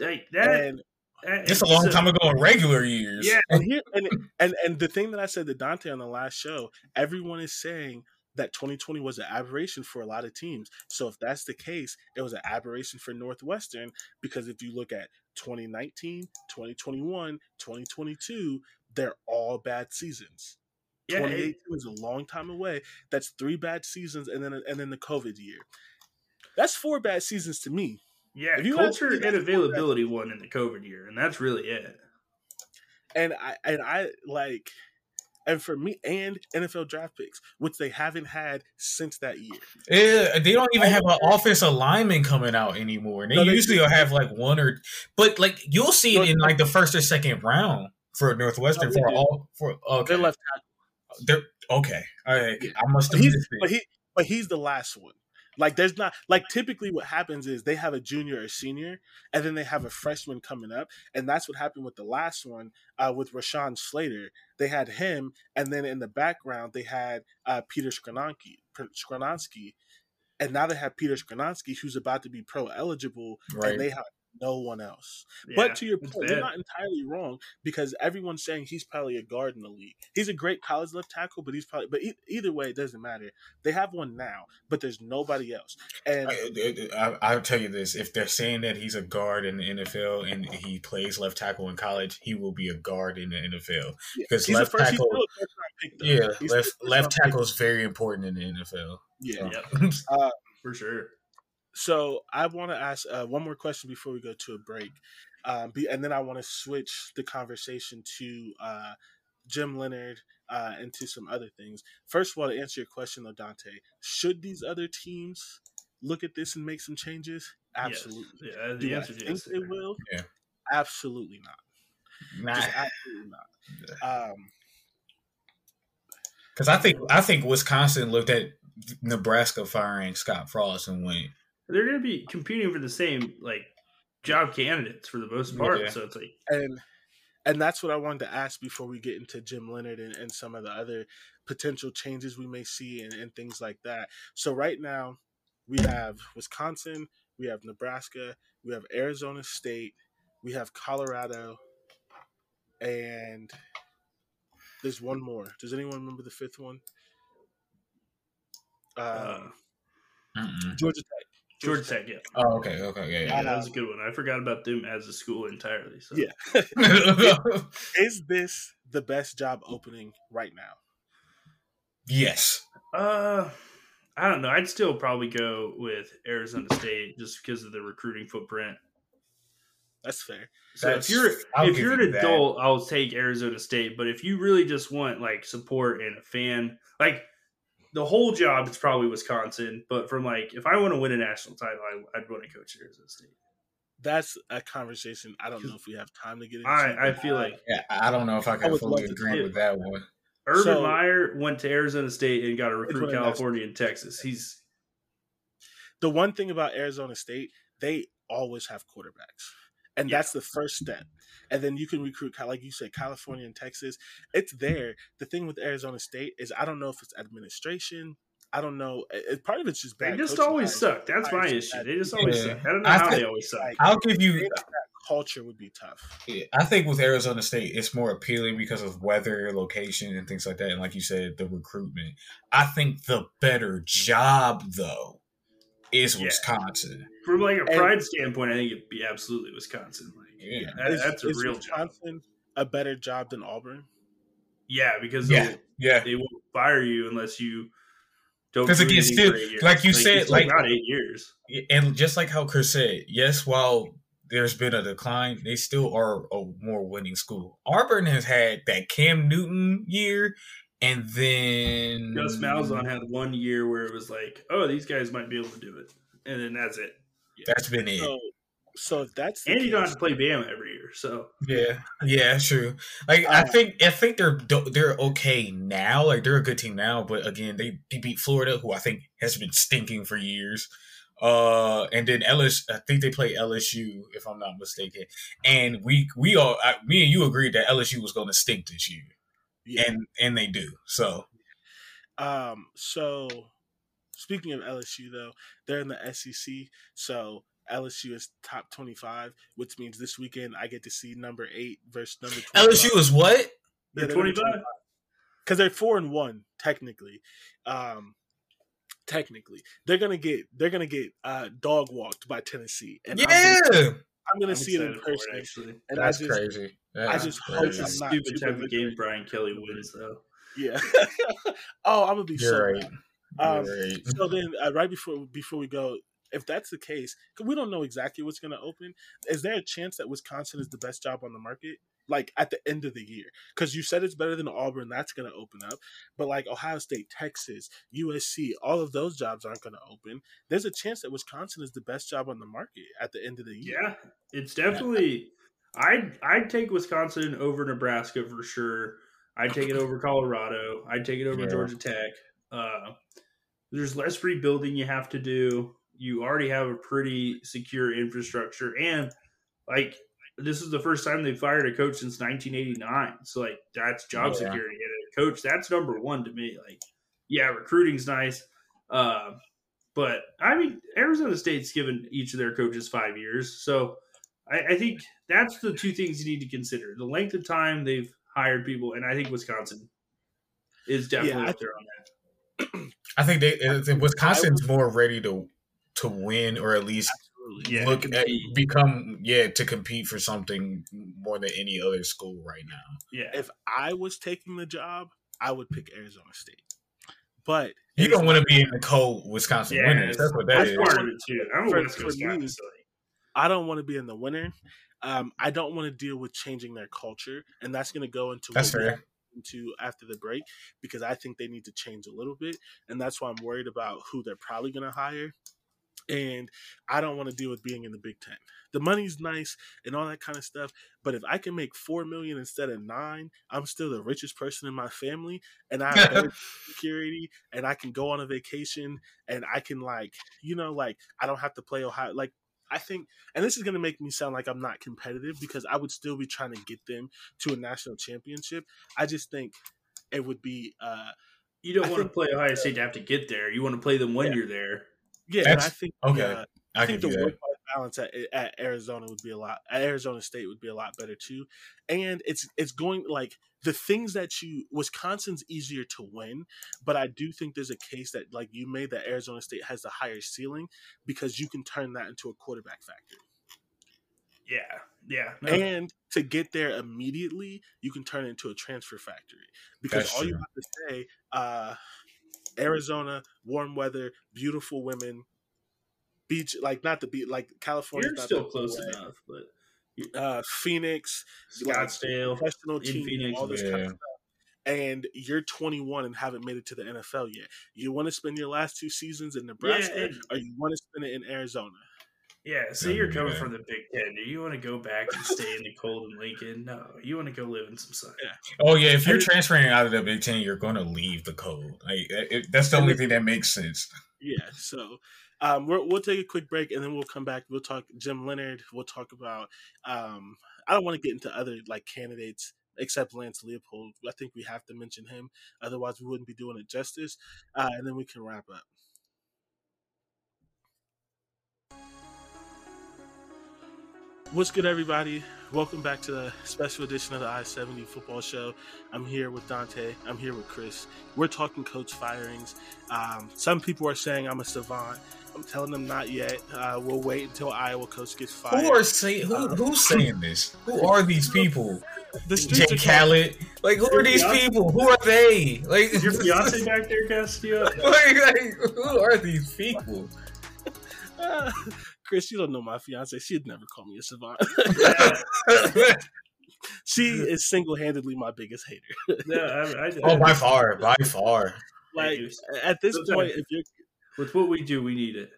Like that. And- It's a long time ago in regular years. Yeah, and, here, and and and the thing that I said to Dante on the last show, everyone is saying that twenty twenty was an aberration for a lot of teams. So if that's the case, it was an aberration for Northwestern, because if you look at twenty nineteen, twenty twenty-one, twenty twenty-two, they're all bad seasons. Yeah, twenty eighteen it, was a long time away. That's three bad seasons, and then and then the COVID year. That's four bad seasons to me. Yeah, culture and availability won in the COVID year, and that's really it. And I and I like, and for me, and N F L draft picks, which they haven't had since that year. Yeah, they don't even have an offensive lineman coming out anymore. They no, usually will have like one or, but like you'll see it in like the first or second round for Northwestern no, for do. all for okay. They're left tackle. They're okay. All right, yeah. I must have but missed it. But he, but he's the last one. Like there's not like typically what happens is they have a junior or senior and then they have a freshman coming up. And that's what happened with the last one uh, with Rashawn Slater. They had him. And then in the background, they had uh, Peter Skornonski, Skornonski. And now they have Peter Skornonski, who's about to be pro eligible. Right. And they have no one else. Yeah, but to your point, you're not entirely wrong because everyone's saying he's probably a guard in the league. He's a great college left tackle, but he's probably. But e- either way, it doesn't matter. They have one now, but there's nobody else. And I, I, I'll tell you this: if they're saying that he's a guard in the N F L and he plays left tackle in college, he will be a guard in the N F L because yeah, left first, tackle. Pick, yeah, he's left left tackle is very important in the N F L. Yeah, so. yeah. uh, for sure. So I want to ask uh, one more question before we go to a break, um, be, and then I want to switch the conversation to uh, Jim Leonhard uh, and to some other things. First of all, to answer your question, though, Dante, should these other teams look at this and make some changes? Absolutely. Yes. Yeah, the Do answer I is think yes. they will? Yeah. Absolutely not. Nah. Just absolutely not. Because um, I think I think Wisconsin looked at Nebraska firing Scott Frost and went. They're going to be competing for the same like job candidates for the most part. Yeah. So it's like, and and that's what I wanted to ask before we get into Jim Leonhard and, and some of the other potential changes we may see and, and things like that. So right now we have Wisconsin, we have Nebraska, we have Arizona State, we have Colorado, and there's one more. Does anyone remember the fifth one? Um, mm-mm. Georgia Tech. Georgia Tech, yeah. Oh, okay, okay, yeah, yeah. yeah. That was a good one. I forgot about them as a school entirely. So. Yeah. is, is this the best job opening right now? Yes. Uh, I don't know. I'd still probably go with Arizona State just because of the recruiting footprint. That's fair. So That's, if you're I'll if you're an you adult, that. I'll take Arizona State. But if you really just want like support and a fan, like. The whole job is probably Wisconsin, but from like, if I want to win a national title, I, I'd want to coach Arizona State. That's a conversation I don't know if we have time to get into. I, I feel like yeah, I don't know if I can I fully agree with that one. Urban so, Meyer went to Arizona State and got to recruit California and Texas. He's the one thing about Arizona State; they always have quarterbacks. And yeah. that's the first step. And then you can recruit, like you said, California and Texas. It's there. The thing with Arizona State is I don't know if it's administration. I don't know. It, part of it's just bad. They just always suck. That's my issue. They just always yeah. suck. I don't know I how think, they always suck. Like, I'll give you that culture would be tough. Yeah, I think with Arizona State, it's more appealing because of weather, location, and things like that. And like you said, the recruitment. I think the better job, though, is yeah. Wisconsin. From like a pride and, standpoint, I think it'd be absolutely Wisconsin. Like, yeah. that, is, that's a is real Wisconsin job. A better job than Auburn? Yeah, because yeah. They, yeah. they won't fire you unless you don't. Because it gets still, like you like, said, like not eight years. And just like how Chris said, yes, while there's been a decline, they still are a more winning school. Auburn has had that Cam Newton year. And then Gus Malzahn had one year where it was like, oh, these guys might be able to do it. And then that's it. Yeah. That's been it. So, so if that's the and you don't have to play Bama every year. So yeah, yeah, true. Like uh, I think I think they're they're okay now. Like they're a good team now, but again, they, they beat Florida, who I think has been stinking for years. Uh, and then L S U, I think they play L S U, if I'm not mistaken. And we we all I, me and you agreed that L S U was going to stink this year, yeah. and and they do. So, um, so. Speaking of L S U, though, they're in the S E C, so L S U is top twenty-five, which means this weekend I get to see number eight versus number twenty-five. L S U is what? They're twenty-five? Because they're four and one technically. Um, technically, they're gonna get they're gonna get uh, dog walked by Tennessee. And yeah, I'm gonna, I'm gonna I'm see it in person. It, actually, and that's I just, crazy. Yeah, I just hope it's a stupid type of game Brian Kelly wins though. Yeah. oh, I'm gonna be You're so right. Bad. Um, right. So then, uh, right before before we go, if that's the case, because we don't know exactly what's going to open, is there a chance that Wisconsin is the best job on the market? Like at the end of the year, because you said it's better than Auburn, that's going to open up. But like Ohio State, Texas, U S C, all of those jobs aren't going to open. There's a chance that Wisconsin is the best job on the market at the end of the year. Yeah, it's definitely. I'd I'd take Wisconsin over Nebraska for sure. I'd take it over Colorado. I'd take it over yeah. Georgia Tech. Uh, There's less rebuilding you have to do. You already have a pretty secure infrastructure. And, like, this is the first time they've fired a coach since nineteen eighty-nine. So, like, that's job yeah. security. And a coach, that's number one to me. Like, yeah, recruiting's nice. Uh, but, I mean, Arizona State's given each of their coaches five years. So, I, I think that's the two things you need to consider. The length of time they've hired people, and I think Wisconsin is definitely yeah, up there th- on that. I think they, I, Wisconsin's I would, more ready to to win or at least yeah, look at become yeah to compete for something more than any other school right now. Yeah, if I was taking the job, I would pick Arizona State. But you don't want to be in the cold Wisconsin yeah, winters. That's what that is. Part of it too. I'm for, for me, I don't want to be in the winter. Um, I don't want to deal with changing their culture, and that's going to go into that's fair. into after the break, because I think they need to change a little bit, and that's why I'm worried about who they're probably going to hire. And I don't want to deal with being in the Big Ten. The money's nice and all that kind of stuff, but if I can make four million instead of nine, I'm still the richest person in my family, and I have better security, and I can go on a vacation, and I can like, you know, like I don't have to play Ohio. Like I think, and this is going to make me sound like I'm not competitive, because I would still be trying to get them to a national championship. I just think it would be. Uh, you don't I want to play Ohio State to have to get there. You want to play them when yeah. you're there. Yeah, and I think okay. uh, I, I think the work-life balance at, at Arizona would be a lot. At Arizona State would be a lot better too, and it's it's going like the things that you Wisconsin's easier to win, but I do think there's a case that like you made that Arizona State has the higher ceiling because you can turn that into a quarterback factory. Yeah, yeah, no. And to get there immediately, you can turn it into a transfer factory because That's all true. you have to say. Uh, Arizona, warm weather, beautiful women, beach, like not the beach, like California. You're still close way. enough, but uh, Phoenix, Scottsdale, like professional team, Phoenix, all this yeah. kind of stuff. And you're twenty-one and haven't made it to the N F L yet. You want to spend your last two seasons in Nebraska, yeah, and, or you want to spend it in Arizona? Yeah, so you're coming yeah. from the Big Ten. Do you want to go back and stay in the cold in Lincoln? No, you want to go live in some sun. Yeah. Oh, yeah, if you're transferring out of the Big Ten, you're going to leave the cold. Like, it, that's the only thing that makes sense. Yeah, so um, we're, we'll take a quick break, and then we'll come back. We'll talk Jim Leonhard. We'll talk about um, – I don't want to get into other, like, candidates except Lance Leipold. I think we have to mention him. Otherwise, we wouldn't be doing it justice. Uh, and then we can wrap up. What's good, everybody? Welcome back to the special edition of the I seventy Football Show. I'm here with Dante. I'm here with Chris. We're talking coach firings. Um, some people are saying I'm a savant. I'm telling them not yet. Uh, we'll wait until Iowa coach gets fired. Who are say, who, um, who's saying this? Who are these people? The Jay Khaled. Like, who are these people? Who are they? Like, your fiance back there, Castillo? like, like, who are these people? uh, Chris, you don't know my fiance. She'd never call me a savant. She is single-handedly my biggest hater. no, I, I, I, oh, by far, by far. Like at this Sometimes point, if you're with what we do, we need it.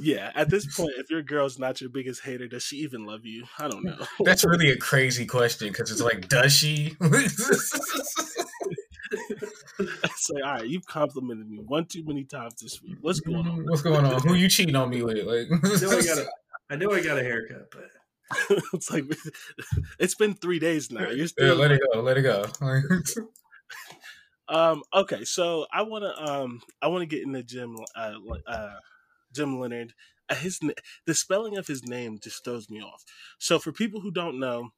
Yeah, at this point, if your girl's not your biggest hater, does she even love you? I don't know. That's really a crazy question because it's like, does she? It's like, all right, you've complimented me one too many times this week. What's going on? What's going on? Who you cheating on me with? Like, I know I got a, I know I got a haircut, but it's like it's been three days now. You're still yeah, let like, it go. Let it go. um. Okay, so I wanna um I wanna get into Jim uh uh Jim Leonhard. His the spelling of his name just throws me off. So for people who don't know,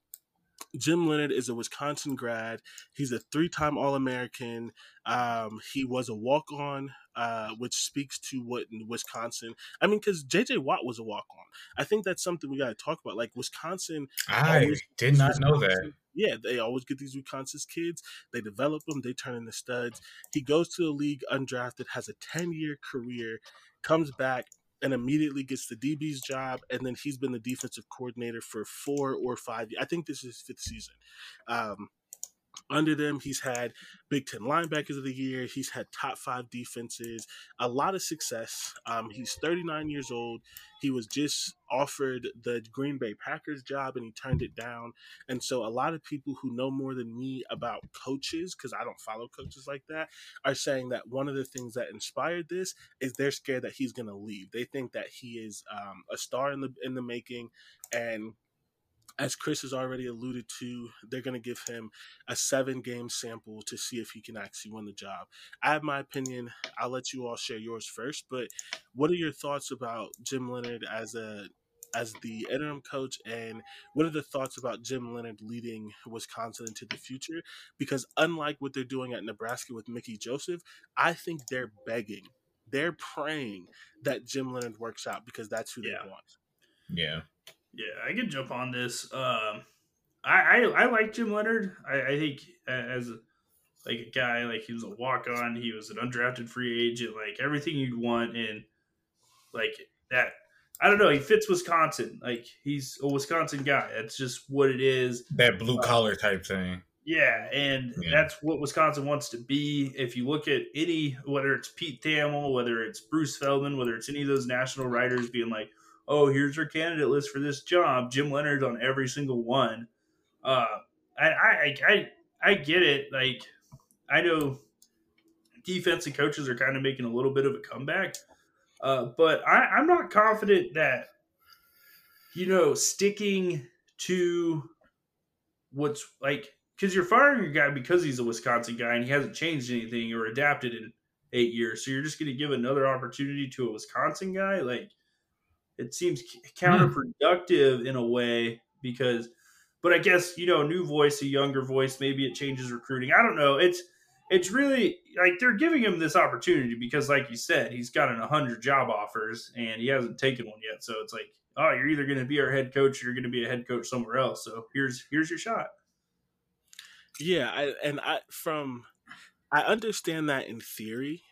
Jim Leonhard is a Wisconsin grad. He's a three-time All-American. Um, he was a walk-on, uh, which speaks to what in Wisconsin. I mean, because J J. Watt was a walk-on. I think that's something we got to talk about. Like, Wisconsin. I always, did not Wisconsin, know that. Yeah, they always get these Wisconsin kids. They develop them. They turn into studs. He goes to the league undrafted, has a ten-year career, comes back, and immediately gets the D B's job, and then he's been the defensive coordinator for four or five years. I think this is his fifth season. Um, under them. He's had Big Ten linebackers of the year. He's had top five defenses, a lot of success. Um, he's thirty-nine years old. He was just offered the Green Bay Packers job and he turned it down. And so a lot of people who know more than me about coaches, because I don't follow coaches like that, are saying that one of the things that inspired this is they're scared that he's going to leave. They think that he is um, a star in the in the making, and as Chris has already alluded to, they're going to give him a seven-game sample to see if he can actually win the job. I have my opinion. I'll let you all share yours first, but what are your thoughts about Jim Leonhard as a as the interim coach, and what are the thoughts about Jim Leonhard leading Wisconsin into the future? Because unlike what they're doing at Nebraska with Mickey Joseph, I think they're begging. They're praying that Jim Leonhard works out because that's who yeah. they want. Yeah. Yeah, I can jump on this. Um, I, I I like Jim Leonhard. I, I think as a, like a guy, like he was a walk on. He was an undrafted free agent. Like everything you'd want in like that. I don't know. He fits Wisconsin. Like he's a Wisconsin guy. That's just what it is. That blue collar uh, type thing. Yeah, and yeah. that's what Wisconsin wants to be. If you look at any, whether it's Pete Thamel, whether it's Bruce Feldman, whether it's any of those national writers being like, oh, here's your candidate list for this job. Jim Leonhard's on every single one. Uh, I, I, I, I get it. Like, I know defensive coaches are kind of making a little bit of a comeback, uh, but I, I'm not confident that, you know, sticking to what's like, because you're firing your guy because he's a Wisconsin guy and he hasn't changed anything or adapted in eight years. So you're just going to give another opportunity to a Wisconsin guy. Like, it seems counterproductive in a way because, but I guess, you know, a new voice, a younger voice, maybe it changes recruiting. I don't know. It's, it's really like they're giving him this opportunity because like you said, he's gotten a hundred job offers and he hasn't taken one yet. So it's like, oh, you're either going to be our head coach or you're going to be a head coach somewhere else. So here's, here's your shot. Yeah. I, and I, from, I understand that in theory.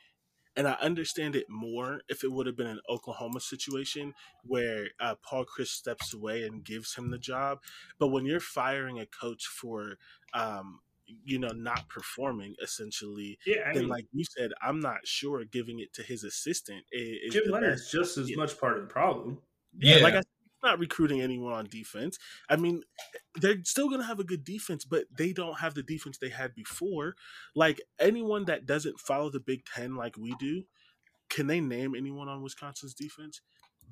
And I understand it more if it would have been an Oklahoma situation where uh, Paul Chryst steps away and gives him the job. But when you're firing a coach for, um, you know, not performing, essentially, yeah, I then mean, like you said, I'm not sure giving it to his assistant. Is Jim Leonhard's just as yeah. much part of the problem. Yeah. yeah. Like I said, not recruiting anyone on defense. I mean, they're still going to have a good defense, but they don't have the defense they had before. Like, anyone that doesn't follow the Big Ten like we do, can they name anyone on Wisconsin's defense?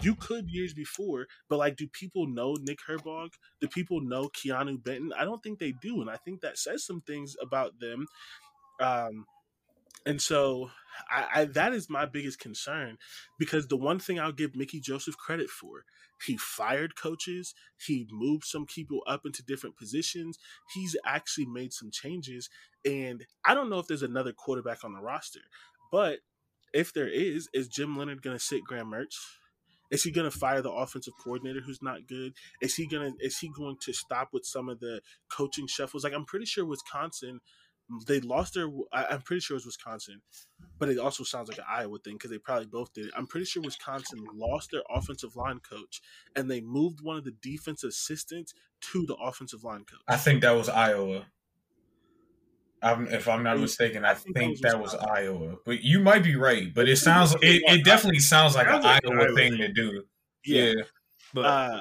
You could years before, but, like, do people know Nick Herbog? Do people know Keanu Benton? I don't think they do, and I think that says some things about them. Um, and so I, I that is my biggest concern, because the one thing I'll give Mickey Joseph credit for, he fired coaches. He moved some people up into different positions. He's actually made some changes. And I don't know if there's another quarterback on the roster, but if there is, is Jim Leonhard going to sit Graham Mertz? Is he going to fire the offensive coordinator who's not good? Is he going to, is he going to stop with some of the coaching shuffles? Like, I'm pretty sure Wisconsin, they lost their, I'm pretty sure it was Wisconsin, but it also sounds like an Iowa thing because they probably both did it. I'm pretty sure Wisconsin lost their offensive line coach, and they moved one of the defensive assistants to the offensive line coach. I think that was Iowa. I'm, if I'm not mistaken, I, I think, think that was, that was Iowa. But you might be right, but it sounds, it, it definitely sounds like an Iowa thing to do. Yeah. yeah. But uh,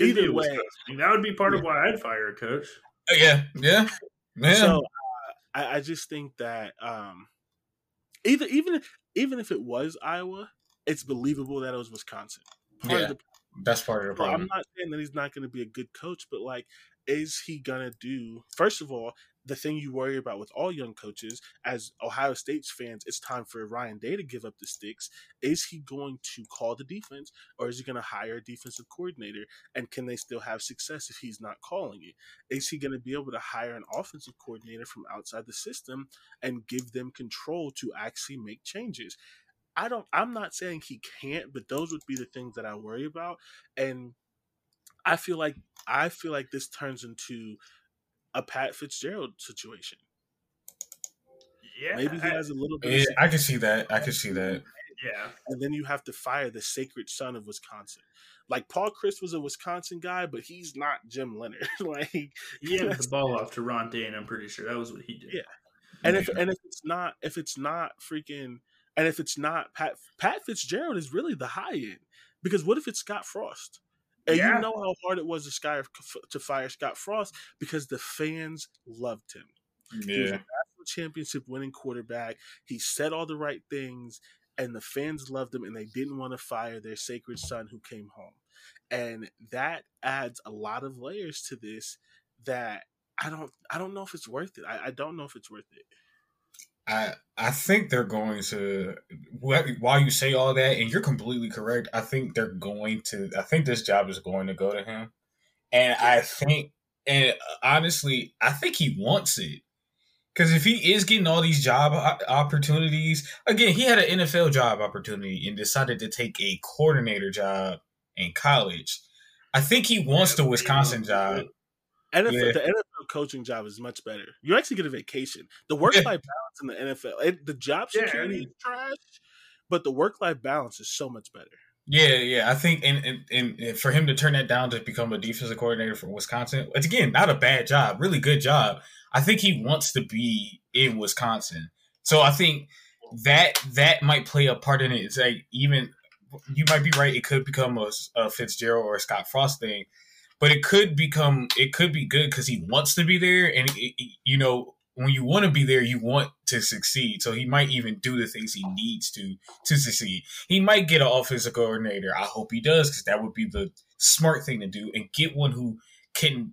either way, that would be part yeah. of why I'd fire a coach. Yeah, yeah, yeah. So, I just think that um, either, even even if it was Iowa, it's believable that it was Wisconsin. Part yeah, of the, that's part of the problem. I'm not saying that he's not going to be a good coach, but, like, is he going to do – first of all, the thing you worry about with all young coaches, as Ohio State's fans, it's time for Ryan Day to give up the sticks. Is he going to call the defense, or is he going to hire a defensive coordinator? And can they still have success if he's not calling it? Is he going to be able to hire an offensive coordinator from outside the system and give them control to actually make changes? I don't, I'm not saying he can't, but those would be the things that I worry about. And I feel like, I feel like this turns into a Pat Fitzgerald situation. Yeah, maybe he I, has a little bit. Yeah, of I can see that. I can see that. Yeah. And then you have to fire the sacred son of Wisconsin. Like, Paul Chryst was a Wisconsin guy, but he's not Jim Leonhard. Like, he handed the ball off to Ryan Day, and I'm pretty sure that was what he did. Yeah. And yeah. if and if it's not if it's not freaking and if it's not Pat Pat Fitzgerald is really the high end, because what if it's Scott Frost? And yeah. you know how hard it was to, sky, to fire Scott Frost, because the fans loved him. Yeah. He was a national championship winning quarterback. He said all the right things, and the fans loved him, and they didn't want to fire their sacred son who came home. And that adds a lot of layers to this that I don't I don't know if it's worth it. I, I don't know if it's worth it. I I think they're going to, while you say all that, and you're completely correct, I think they're going to, I think this job is going to go to him. And I think, and honestly, I think he wants it. Because if he is getting all these job opportunities, again, he had an N F L job opportunity and decided to take a coordinator job in college. I think he wants the Wisconsin job. N F L, yeah. The N F L coaching job is much better. You actually get a vacation. The work-life yeah. balance in the N F L, it, the job security yeah. is trash, but the work-life balance is so much better. Yeah, yeah. I think, and, and, and for him to turn that down to become a defensive coordinator for Wisconsin, it's, again, not a bad job, really good job. I think he wants to be in Wisconsin. So I think that that might play a part in it. It's like, even, you might be right, it could become a, a Fitzgerald or a Scott Frost thing. But it could become, it could be good because he wants to be there. And, it, it, you know, when you want to be there, you want to succeed. So he might even do the things he needs to to succeed. He might get an offensive coordinator. I hope he does, because that would be the smart thing to do, and get one who can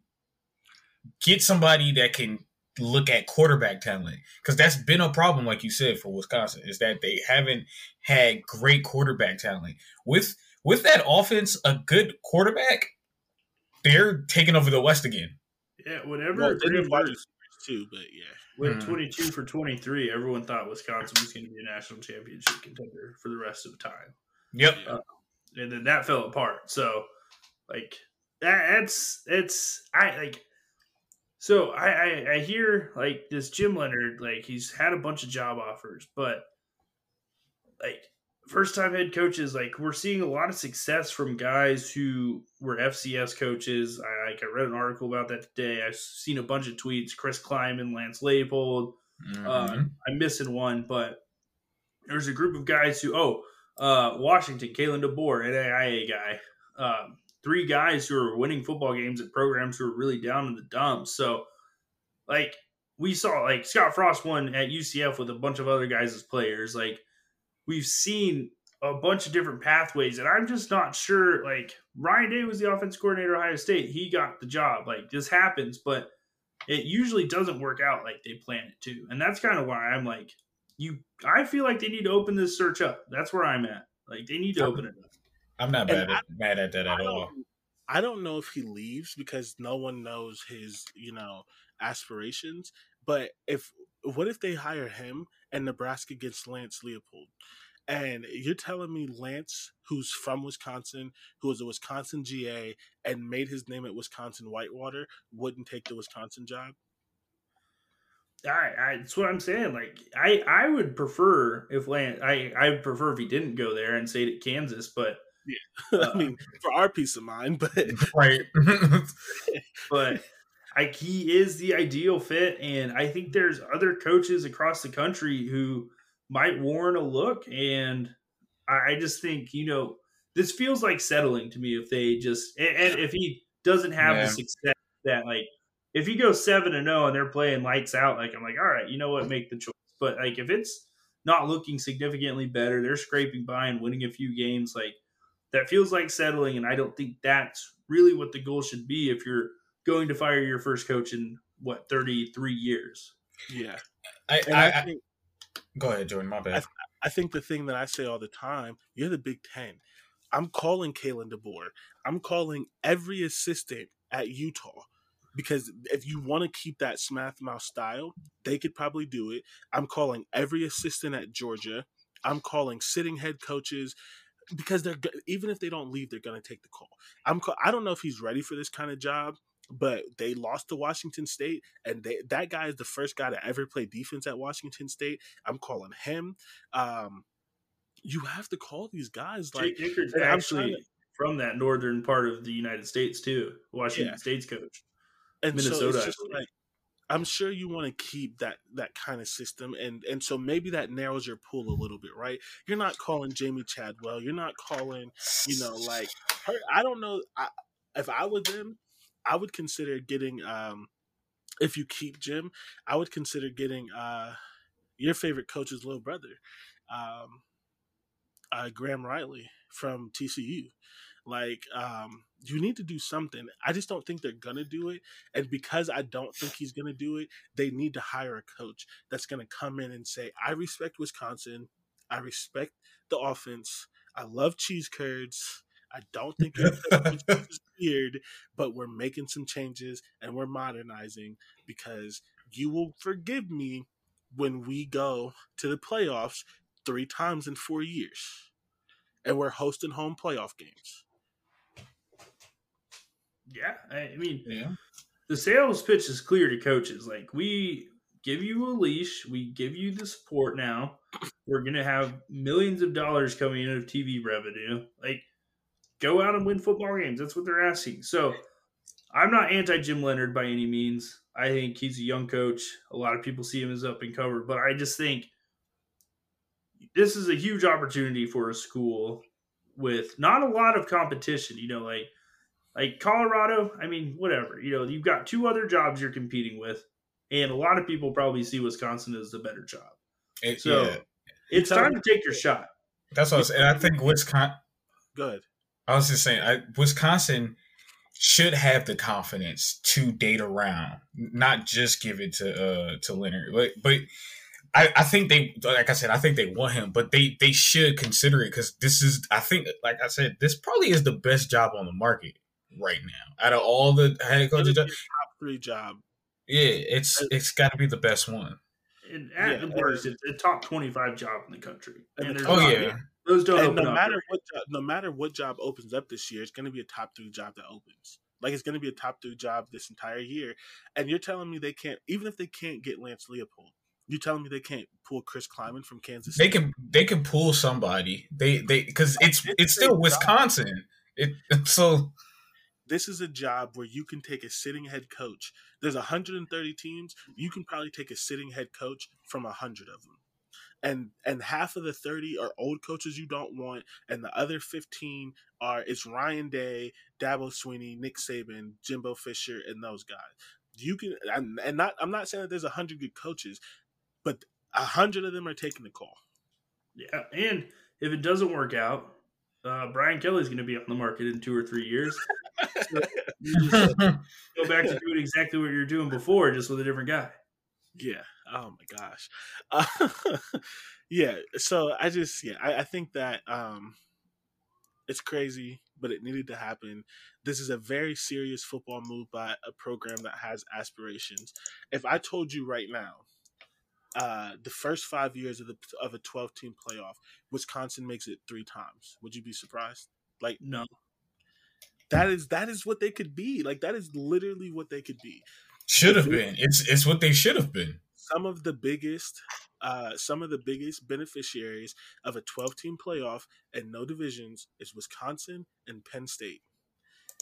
get somebody that can look at quarterback talent. Because that's been a problem, like you said, for Wisconsin, is that they haven't had great quarterback talent. With, with that offense, a good quarterback, they're taking over the West again. Yeah, whenever well, Graham Mertz too, but yeah, went mm. twenty-two for twenty-three. Everyone thought Wisconsin was going to be a national championship contender for the rest of the time. Yep, uh, and then that fell apart. So, like that, that's that's I like. So I, I I hear like this Jim Leonhard, like he's had a bunch of job offers, but like. First time head coaches, like we're seeing a lot of success from guys who were F C S coaches. I like I read an article about that today. I've seen a bunch of tweets. Chris Kleiman, Lance Leipold. Mm-hmm. Uh, I'm missing one, but there's a group of guys who oh, uh, Washington, Kalen DeBoer, N A I A guy. Um, three guys who are winning football games at programs who are really down in the dumps. So like we saw like Scott Frost won at U C F with a bunch of other guys as players, like we've seen a bunch of different pathways, and I'm just not sure. Like, Ryan Day was the offensive coordinator at Ohio State. He got the job. Like, this happens, but it usually doesn't work out like they planned it to. And that's kind of why I'm like, you. I feel like they need to open this search up. That's where I'm at. Like, they need to open it up. I'm not mad at, mad at that at all. I don't know if he leaves because no one knows his, you know, aspirations. But if what if they hire him and Nebraska gets Lance Leipold? And you're telling me Lance, who's from Wisconsin, who was a Wisconsin G A and made his name at Wisconsin Whitewater, wouldn't take the Wisconsin job? I, I that's what I'm saying. Like I, I would prefer if Lance. I, I would prefer if he didn't go there and stayed at Kansas, but. Yeah, uh, I mean, for our peace of mind, but right. But I, he is the ideal fit, and I think there's other coaches across the country who might warrant a look. And I, I just think, you know, this feels like settling to me if they just and, and if he doesn't have yeah. the success that like if he goes seven and zero and they're playing lights out, like I'm like, all right, you know what, make the choice. But like if it's not looking significantly better, they're scraping by and winning a few games, like. That feels like settling, and I don't think that's really what the goal should be if you're going to fire your first coach in, what, thirty-three years. Yeah. I, I, I think, go ahead, Jordan, my bad. I, I think the thing that I say all the time, you're the Big Ten. I'm calling Kalen DeBoer. I'm calling every assistant at Utah. Because if you want to keep that smash mouth style, they could probably do it. I'm calling every assistant at Georgia. I'm calling sitting head coaches. Because they're even if they don't leave, they're going to take the call. I'm I don't know if he's ready for this kind of job, but they lost to Washington State, and they, that guy is the first guy to ever play defense at Washington State. I'm calling him. Um, you have to call these guys like Jake Dicker's actually from that northern part of the United States too. Washington yeah. State's coach, and Minnesota. So actually. Like, I'm sure you want to keep that that kind of system, and and so maybe that narrows your pool a little bit, right? You're not calling Jamie Chadwell. You're not calling, you know, like her, I don't know. I, if I were them, I would consider getting. Um, if you keep Jim, I would consider getting uh, your favorite coach's little brother. Um, Uh, Graham Riley from T C U. Like, um, you need to do something. I just don't think they're going to do it. And because I don't think he's going to do it, they need to hire a coach that's going to come in and say, I respect Wisconsin. I respect the offense. I love cheese curds. I don't think it's weird, but we're making some changes and we're modernizing because you will forgive me when we go to the playoffs three times in four years, and we're hosting home playoff games. Yeah, I mean, yeah. The sales pitch is clear to coaches. Like, we give you a leash, we give you the support now. We're going to have millions of dollars coming in of T V revenue. Like, go out and win football games. That's what they're asking. So, I'm not anti-Jim Leonhard by any means. I think he's a young coach. A lot of people see him as up and cover, but I just think this is a huge opportunity for a school with not a lot of competition, you know, like, like Colorado. I mean, whatever, you know, you've got two other jobs you're competing with, and a lot of people probably see Wisconsin as the better job. It, so yeah. it's Tell time me. to take your shot. That's what I was saying. I think Wisconsin, good. I was just saying, I, Wisconsin should have the confidence to date around, not just give it to, uh, to Leonhard, but, but, I, I think they, like I said, I think they want him, but they, they should consider it because this is, I think, like I said, this probably is the best job on the market right now. Out of all the head coaches, top three job. Yeah, it's it's got to be the best one. And at yeah, the worst, it's a top twenty-five job in the country. And and oh yeah, many. Those don't. Open no up matter right. what, job, no matter what job opens up this year, it's going to be a top three job that opens. Like, it's going to be a top three job this entire year. And you're telling me they can't, even if they can't get Lance Leipold. You telling me they can't pull Chris Kleiman from Kansas State? They can. They can pull somebody. They they because it's it's still Wisconsin. It so this is a job where you can take a sitting head coach. There's one hundred thirty teams. You can probably take a sitting head coach from one hundred of them, and and half of the thirty are old coaches you don't want, and the other fifteen are it's Ryan Day, Dabo Swinney, Nick Saban, Jimbo Fisher, and those guys. You can and, and not. I'm not saying that there's one hundred good coaches. But a hundred of them are taking the call. Yeah, and if it doesn't work out, uh, Brian Kelly's going to be on the market in two or three years. So you just go back to doing exactly what you were doing before, just with a different guy. Yeah. Oh my gosh. Uh, yeah. So I just yeah I, I think that um, it's crazy, but it needed to happen. This is a very serious football move by a program that has aspirations. If I told you right now. Uh, the first five years of the of a twelve team playoff, Wisconsin makes it three times. Would you be surprised? Like, no, that is that is what they could be. Like, that is literally what they could be. Should have been. It's it's what they should have been. Some of the biggest, uh, some of the biggest beneficiaries of a twelve team playoff and no divisions is Wisconsin and Penn State.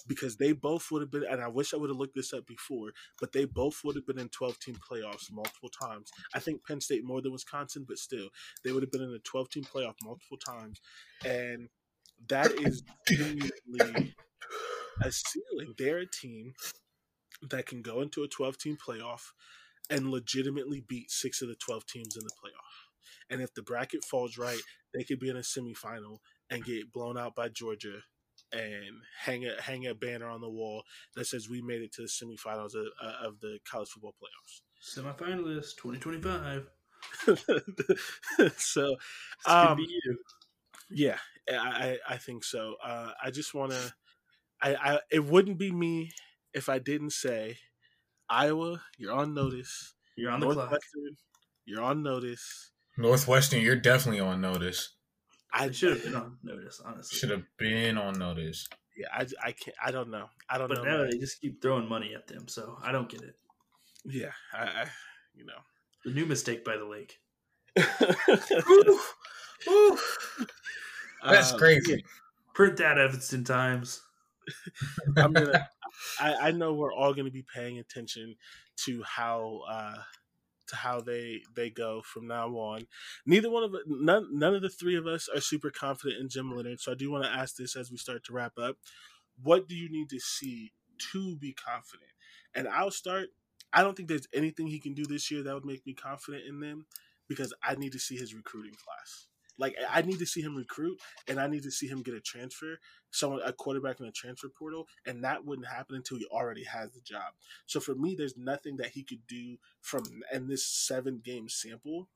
Because they both would have been, and I wish I would have looked this up before, but they both would have been in twelve-team playoffs multiple times. I think Penn State more than Wisconsin, but still, they would have been in a twelve-team playoff multiple times. And that is genuinely a ceiling. They're a team that can go into a twelve-team playoff and legitimately beat six of the twelve teams in the playoff. And if the bracket falls right, they could be in a semifinal and get blown out by Georgia and hang a hang a banner on the wall that says we made it to the semifinals of, uh, of the college football playoffs. Semifinalists twenty twenty-five. So, um, be you. yeah, I, I think so. Uh, I just want to. I, I it wouldn't be me if I didn't say, Iowa, you're on notice. You're on the clock. You're on notice. Northwestern, you're definitely on notice. I should have been on notice, honestly. Should have been on notice. Yeah, I, I can't. I don't know. I don't but know. But now they just keep throwing money at them, so I don't get it. Yeah, I, I you know, the new mistake by the lake. Oof, oof. That's um, crazy. Print that, Evanston Times. I'm gonna, I, I know we're all going to be paying attention to how uh, to how they they go from now on. Neither one of none none of the three of us are super confident in Jim Leonhard, so I do want to ask this as we start to wrap up. What do you need to see to be confident? And I'll start. I don't think there's anything he can do this year that would make me confident in them, because I need to see his recruiting class. Like, I need to see him recruit, and I need to see him get a transfer, someone a quarterback in a transfer portal, and that wouldn't happen until he already has the job. So for me, there's nothing that he could do from in this seven-game sample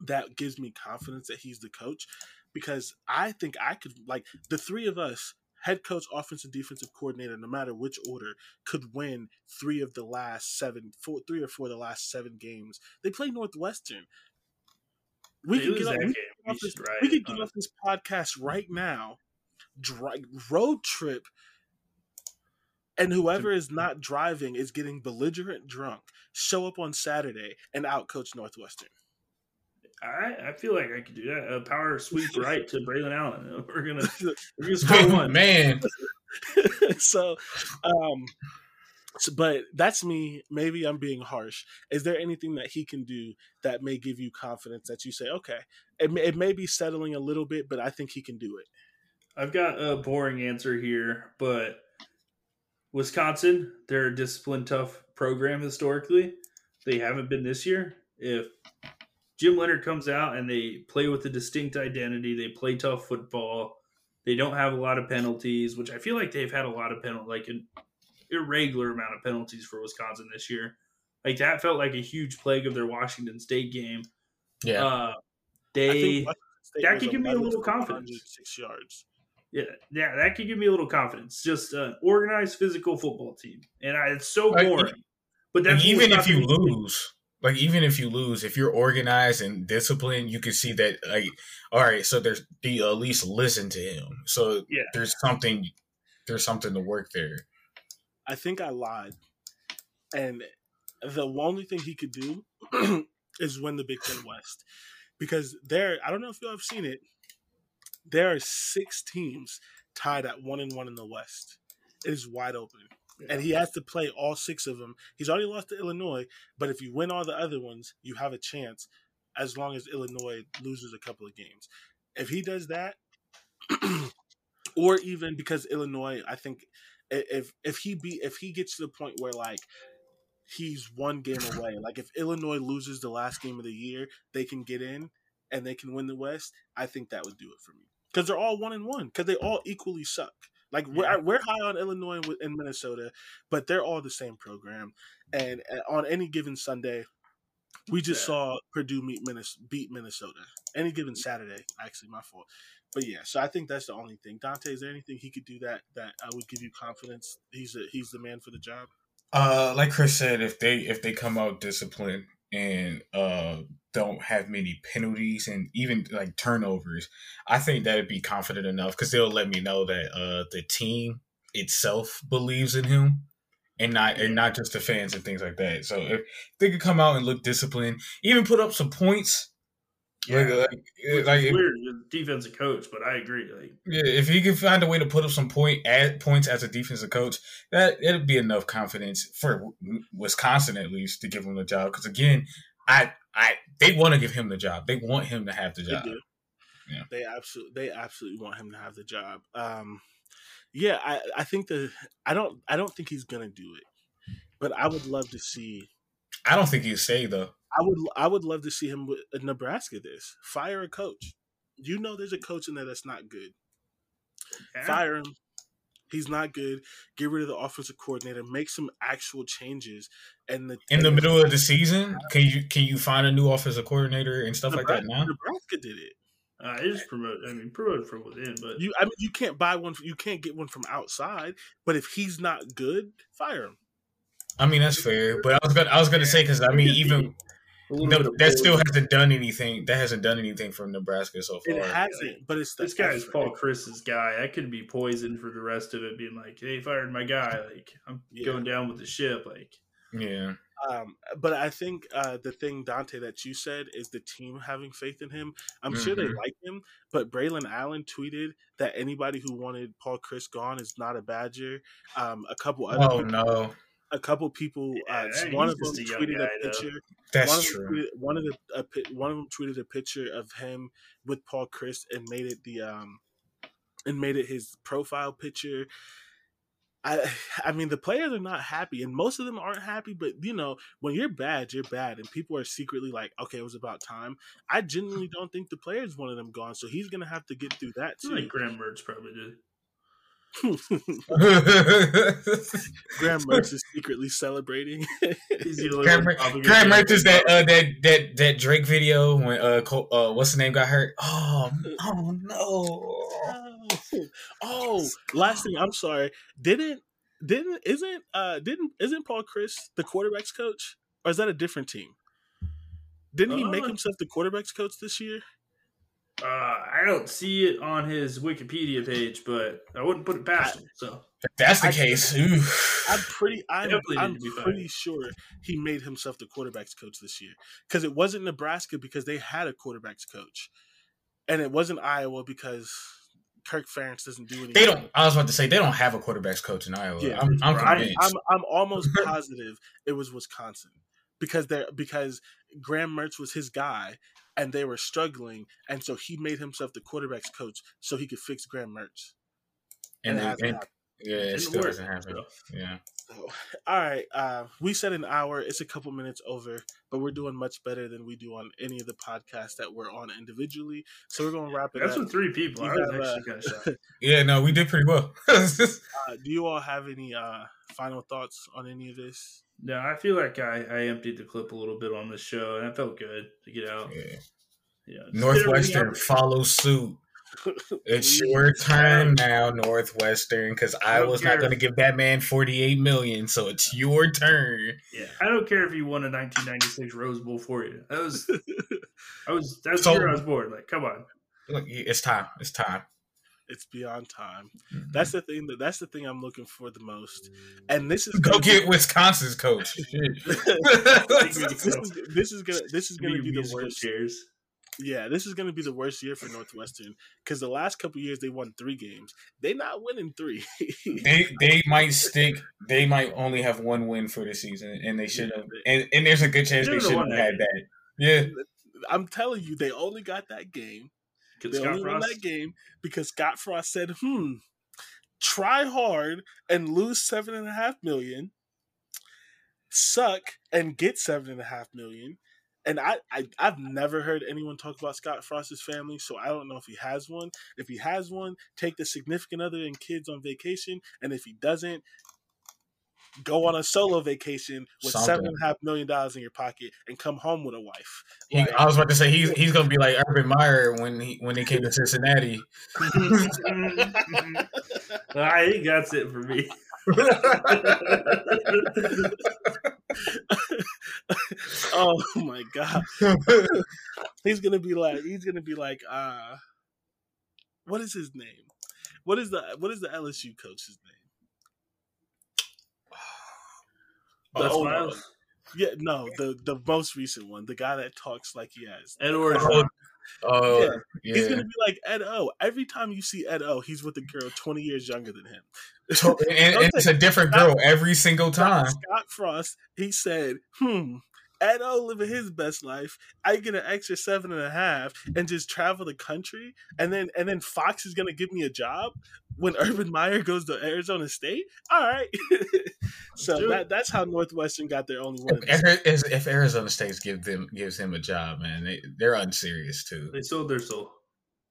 that gives me confidence that he's the coach, because I think I could, like, the three of us, head coach, offensive, defensive coordinator, no matter which order, could win three of the last seven, four, three or four of the last seven games. They play Northwestern. We they can get, up, we off, this, right, we can get off this podcast right now, dry, road trip, and whoever is not driving is getting belligerent drunk, show up on Saturday, and outcoach Northwestern. I, I feel like I could do that. A power sweep right to Braelon Allen. We're going we're gonna to score one. Man. so, um, so, but that's me. Maybe I'm being harsh. Is there anything that he can do that may give you confidence that you say, okay, it may, it may be settling a little bit, but I think he can do it? I've got a boring answer here, but Wisconsin, they're a disciplined, tough program historically. They haven't been this year. If Jim Leonhard comes out and they play with a distinct identity, they play tough football, they don't have a lot of penalties, which I feel like they've had a lot of penalties, like an irregular amount of penalties for Wisconsin this year. Like, that felt like a huge plague of their Washington State game. Yeah. Uh, they that could give me a little confidence. Six yards. Yeah, yeah, that could give me a little confidence. Just an organized, physical football team. And I, it's so boring. Like, but that's even if you lose – Like, even if you lose, if you're organized and disciplined, you can see that, like, all right, so there's the at least listen to him. So yeah. there's something there's something to work there. I think I lied. And the only thing he could do is win the Big Ten West. Because there, I don't know if y'all have seen it, there are six teams tied at one and one in the West. It is wide open. And he has to play all six of them. He's already lost to Illinois, but if you win all the other ones, you have a chance, as long as Illinois loses a couple of games. If he does that, or even because Illinois, I think if if he be, if he gets to the point where, like, he's one game away, like if Illinois loses the last game of the year, they can get in and they can win the West. I think that would do it for me, because they're all one and one, because they all equally suck. Like, yeah. we're, we're high on Illinois and Minnesota, but they're all the same program. And on any given Sunday, we just yeah. saw Purdue meet Minnesota, beat Minnesota. Any given Saturday, actually, my fault. But yeah, so I think that's the only thing. Dante, is there anything he could do that that I would give you confidence? He's a, he's the man for the job. Uh, like Chris said, if they if they come out disciplined and uh, don't have many penalties and even like turnovers, I think that'd be confident enough, because they'll let me know that uh, the team itself believes in him, and not and not just the fans and things like that. So if they could come out and look disciplined, even put up some points. Yeah, like, like, like if, weird defensive coach, but I agree. Like, yeah, if he can find a way to put up some point at points as a defensive coach, that it'd be enough confidence for Wisconsin at least to give him the job. Because again, I, I, they want to give him the job. They want him to have the job. They do. Yeah. They absolutely, they absolutely want him to have the job. Um, yeah, I, I think the, I don't, I don't think he's gonna do it, but I would love to see. I don't think he'd say though. I would I would love to see him with Nebraska this. Fire a coach. You know there's a coach in there that's not good. Yeah. Fire him. He's not good. Get rid of the offensive coordinator. Make some actual changes. And the In the middle of the season, can you can you find a new offensive coordinator and stuff Nebraska, like that now? Nebraska did it. Uh, it is promoted. I mean, promoted from within, but you I mean you can't buy one you can't get one from outside, but if he's not good, fire him. I mean, that's fair, but I was going I was going to say, cuz I mean even No, that still hasn't done anything. That hasn't done anything from Nebraska so far. It hasn't, but it's this guy is Paul Chryst's guy. I could be poisoned for the rest of it, being like, "Hey, fired my guy. Like, I'm yeah. going down with the ship." Like, yeah, Um, but I think uh, the thing, Dante, that you said is the team having faith in him. I'm mm-hmm. sure they like him, but Braelon Allen tweeted that anybody who wanted Paul Chryst gone is not a Badger. Um, a couple other oh, people, no. a couple people, yeah, uh, one of them tweeted guy, a picture. Though. That's one true. Tweeted, one of the a, one of them tweeted a picture of him with Paul Chryst and made it the um, and made it his profile picture. I I mean, the players are not happy, and most of them aren't happy, but, you know, when you're bad, you're bad, and people are secretly like, okay, it was about time. I genuinely don't think the players wanted them gone, so he's going to have to get through that, too. I think Graham Mertz probably did. Graham Mertz is secretly celebrating. Graham Mertz is that, uh, that that that Drake video when uh, Cole, uh what's the name got hurt. Oh, oh no! Oh, oh, last thing. I'm sorry. Didn't didn't isn't uh didn't isn't Paul Chryst the quarterback's coach, or is that a different team? Didn't he uh, make himself the quarterback's coach this year? Uh, I don't see it on his Wikipedia page, but I wouldn't put it past I, him. So if that's the I, case, oof. I'm pretty, I'm, I'm pretty sure he made himself the quarterback's coach this year, because it wasn't Nebraska because they had a quarterback's coach, and it wasn't Iowa because Kirk Ferentz doesn't do anything. They don't. I was about to say they don't have a quarterback's coach in Iowa. Yeah, I'm, I'm convinced. I'm, I'm almost positive it was Wisconsin because they because Graham Mertz was his guy. And they were struggling, and so he made himself the quarterback's coach so he could fix Graham Mertz. And, and, and yeah, it, it still doesn't happen. Yeah. So, all right, uh, we said an hour. It's a couple minutes over, but we're doing much better than we do on any of the podcasts that we're on individually. So we're going to wrap it That's up. That's with three people. You I was have, actually uh, kind of Yeah, no, we did pretty well. uh, do you all have any uh, final thoughts on any of this? No, I feel like I, I emptied the clip a little bit on this show, and I felt good to get out. Yeah, yeah. Northwestern, follow suit. It's your time now, Northwestern, because I was not going to give that man forty-eight million dollars, so it's your turn. Yeah, I don't care if you won a nineteen ninety-six Rose Bowl for you. That was, I was, that's so, where I was born. Like, come on, look, it's time. It's time. It's beyond time. Mm-hmm. That's the thing. That that's the thing I'm looking for the most. And this is go get be, Wisconsin's coach. this, is, this is gonna this is gonna be the worst years. Yeah, this is gonna be the worst year for Northwestern because the last couple of years they won three games. They're not winning three. they they might stick. They might only have one win for the season, and they should have. And, and there's a good chance they, they should have had that. Yeah, I'm telling you, they only got that game. They Scott only Frost. won that game because Scott Frost said, hmm, try hard and lose seven point five million dollars, suck and get seven point five million dollars. And I, I, I've never heard anyone talk about Scott Frost's family, so I don't know if he has one. If he has one, take the significant other and kids on vacation. And if he doesn't, go on a solo vacation with seven and a half million dollars in your pocket and come home with a wife. Like, he, I was about to say he's he's gonna be like Urban Meyer when he when they came to Cincinnati. All right, he got it for me. Oh my god, he's gonna be like he's gonna be like uh, what is his name? What is the what is the L S U coach's name? The oh, no. Yeah, no, the, the most recent one, the guy that talks like he has. Ed Orgeron. Oh, yeah. Yeah. He's going to be like Ed O. Every time you see Ed O, he's with a girl twenty years younger than him. and, and it's a different Scott, girl every single time. Scott Frost, he said, hmm, Ed O living his best life. I get an extra seven and a half and just travel the country. And then, and then Fox is going to give me a job. When Urban Meyer goes to Arizona State, all right. so that, that's how Northwestern got their only one. If, if Arizona State give them gives him a job, man, they, they're unserious too. They sold their soul.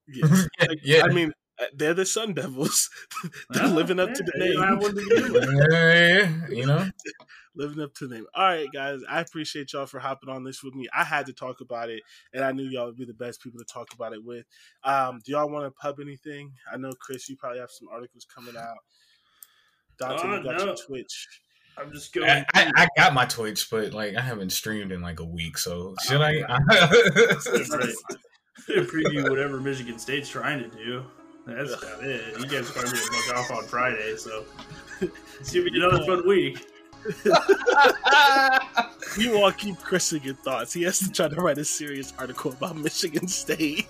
Yeah, like, yeah. I mean, they're the Sun Devils. they're oh, living up yeah, to the name. Yeah, you know, living up to the name. All right, guys, I appreciate y'all for hopping on this with me. I had to talk about it, and I knew y'all would be the best people to talk about it with. Um, do y'all want to pub anything? I know, Chris, you probably have some articles coming out. Dante, oh, you got no. your Twitch. I'm just going. I, I, I got my Twitch, but like I haven't streamed in like a week, so should oh, I? I... preview whatever Michigan State's trying to do. That's about it. You guys are going to be a fuck off on Friday, so it's gonna be another fun week. You all keep Chryst in thoughts. He has to try to write a serious article about Michigan State.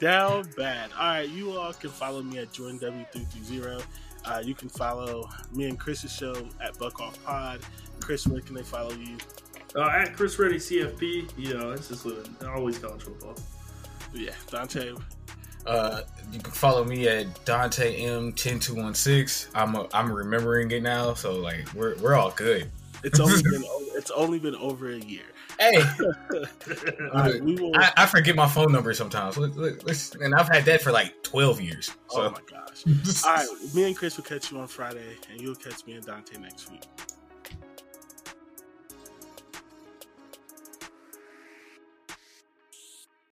Down bad. All right, you all can follow me at Jordan W three three zero. Uh, you can follow me and Chris's show at Buck Off Pod. Chryst, where can they follow you? Uh, at Chryst Ready C F P. You know, it's just living. Always college football. Yeah, Dante. Uh, you can follow me at Dante M ten two one six. I'm a, I'm remembering it now, so like we're we're all good. It's only been it's only been over a year. Hey, uh, we will... I, I forget my phone number sometimes, let, let, let's, and I've had that for like twelve years. So. Oh my gosh! All right, me and Chryst will catch you on Friday, and you'll catch me and Dante next week.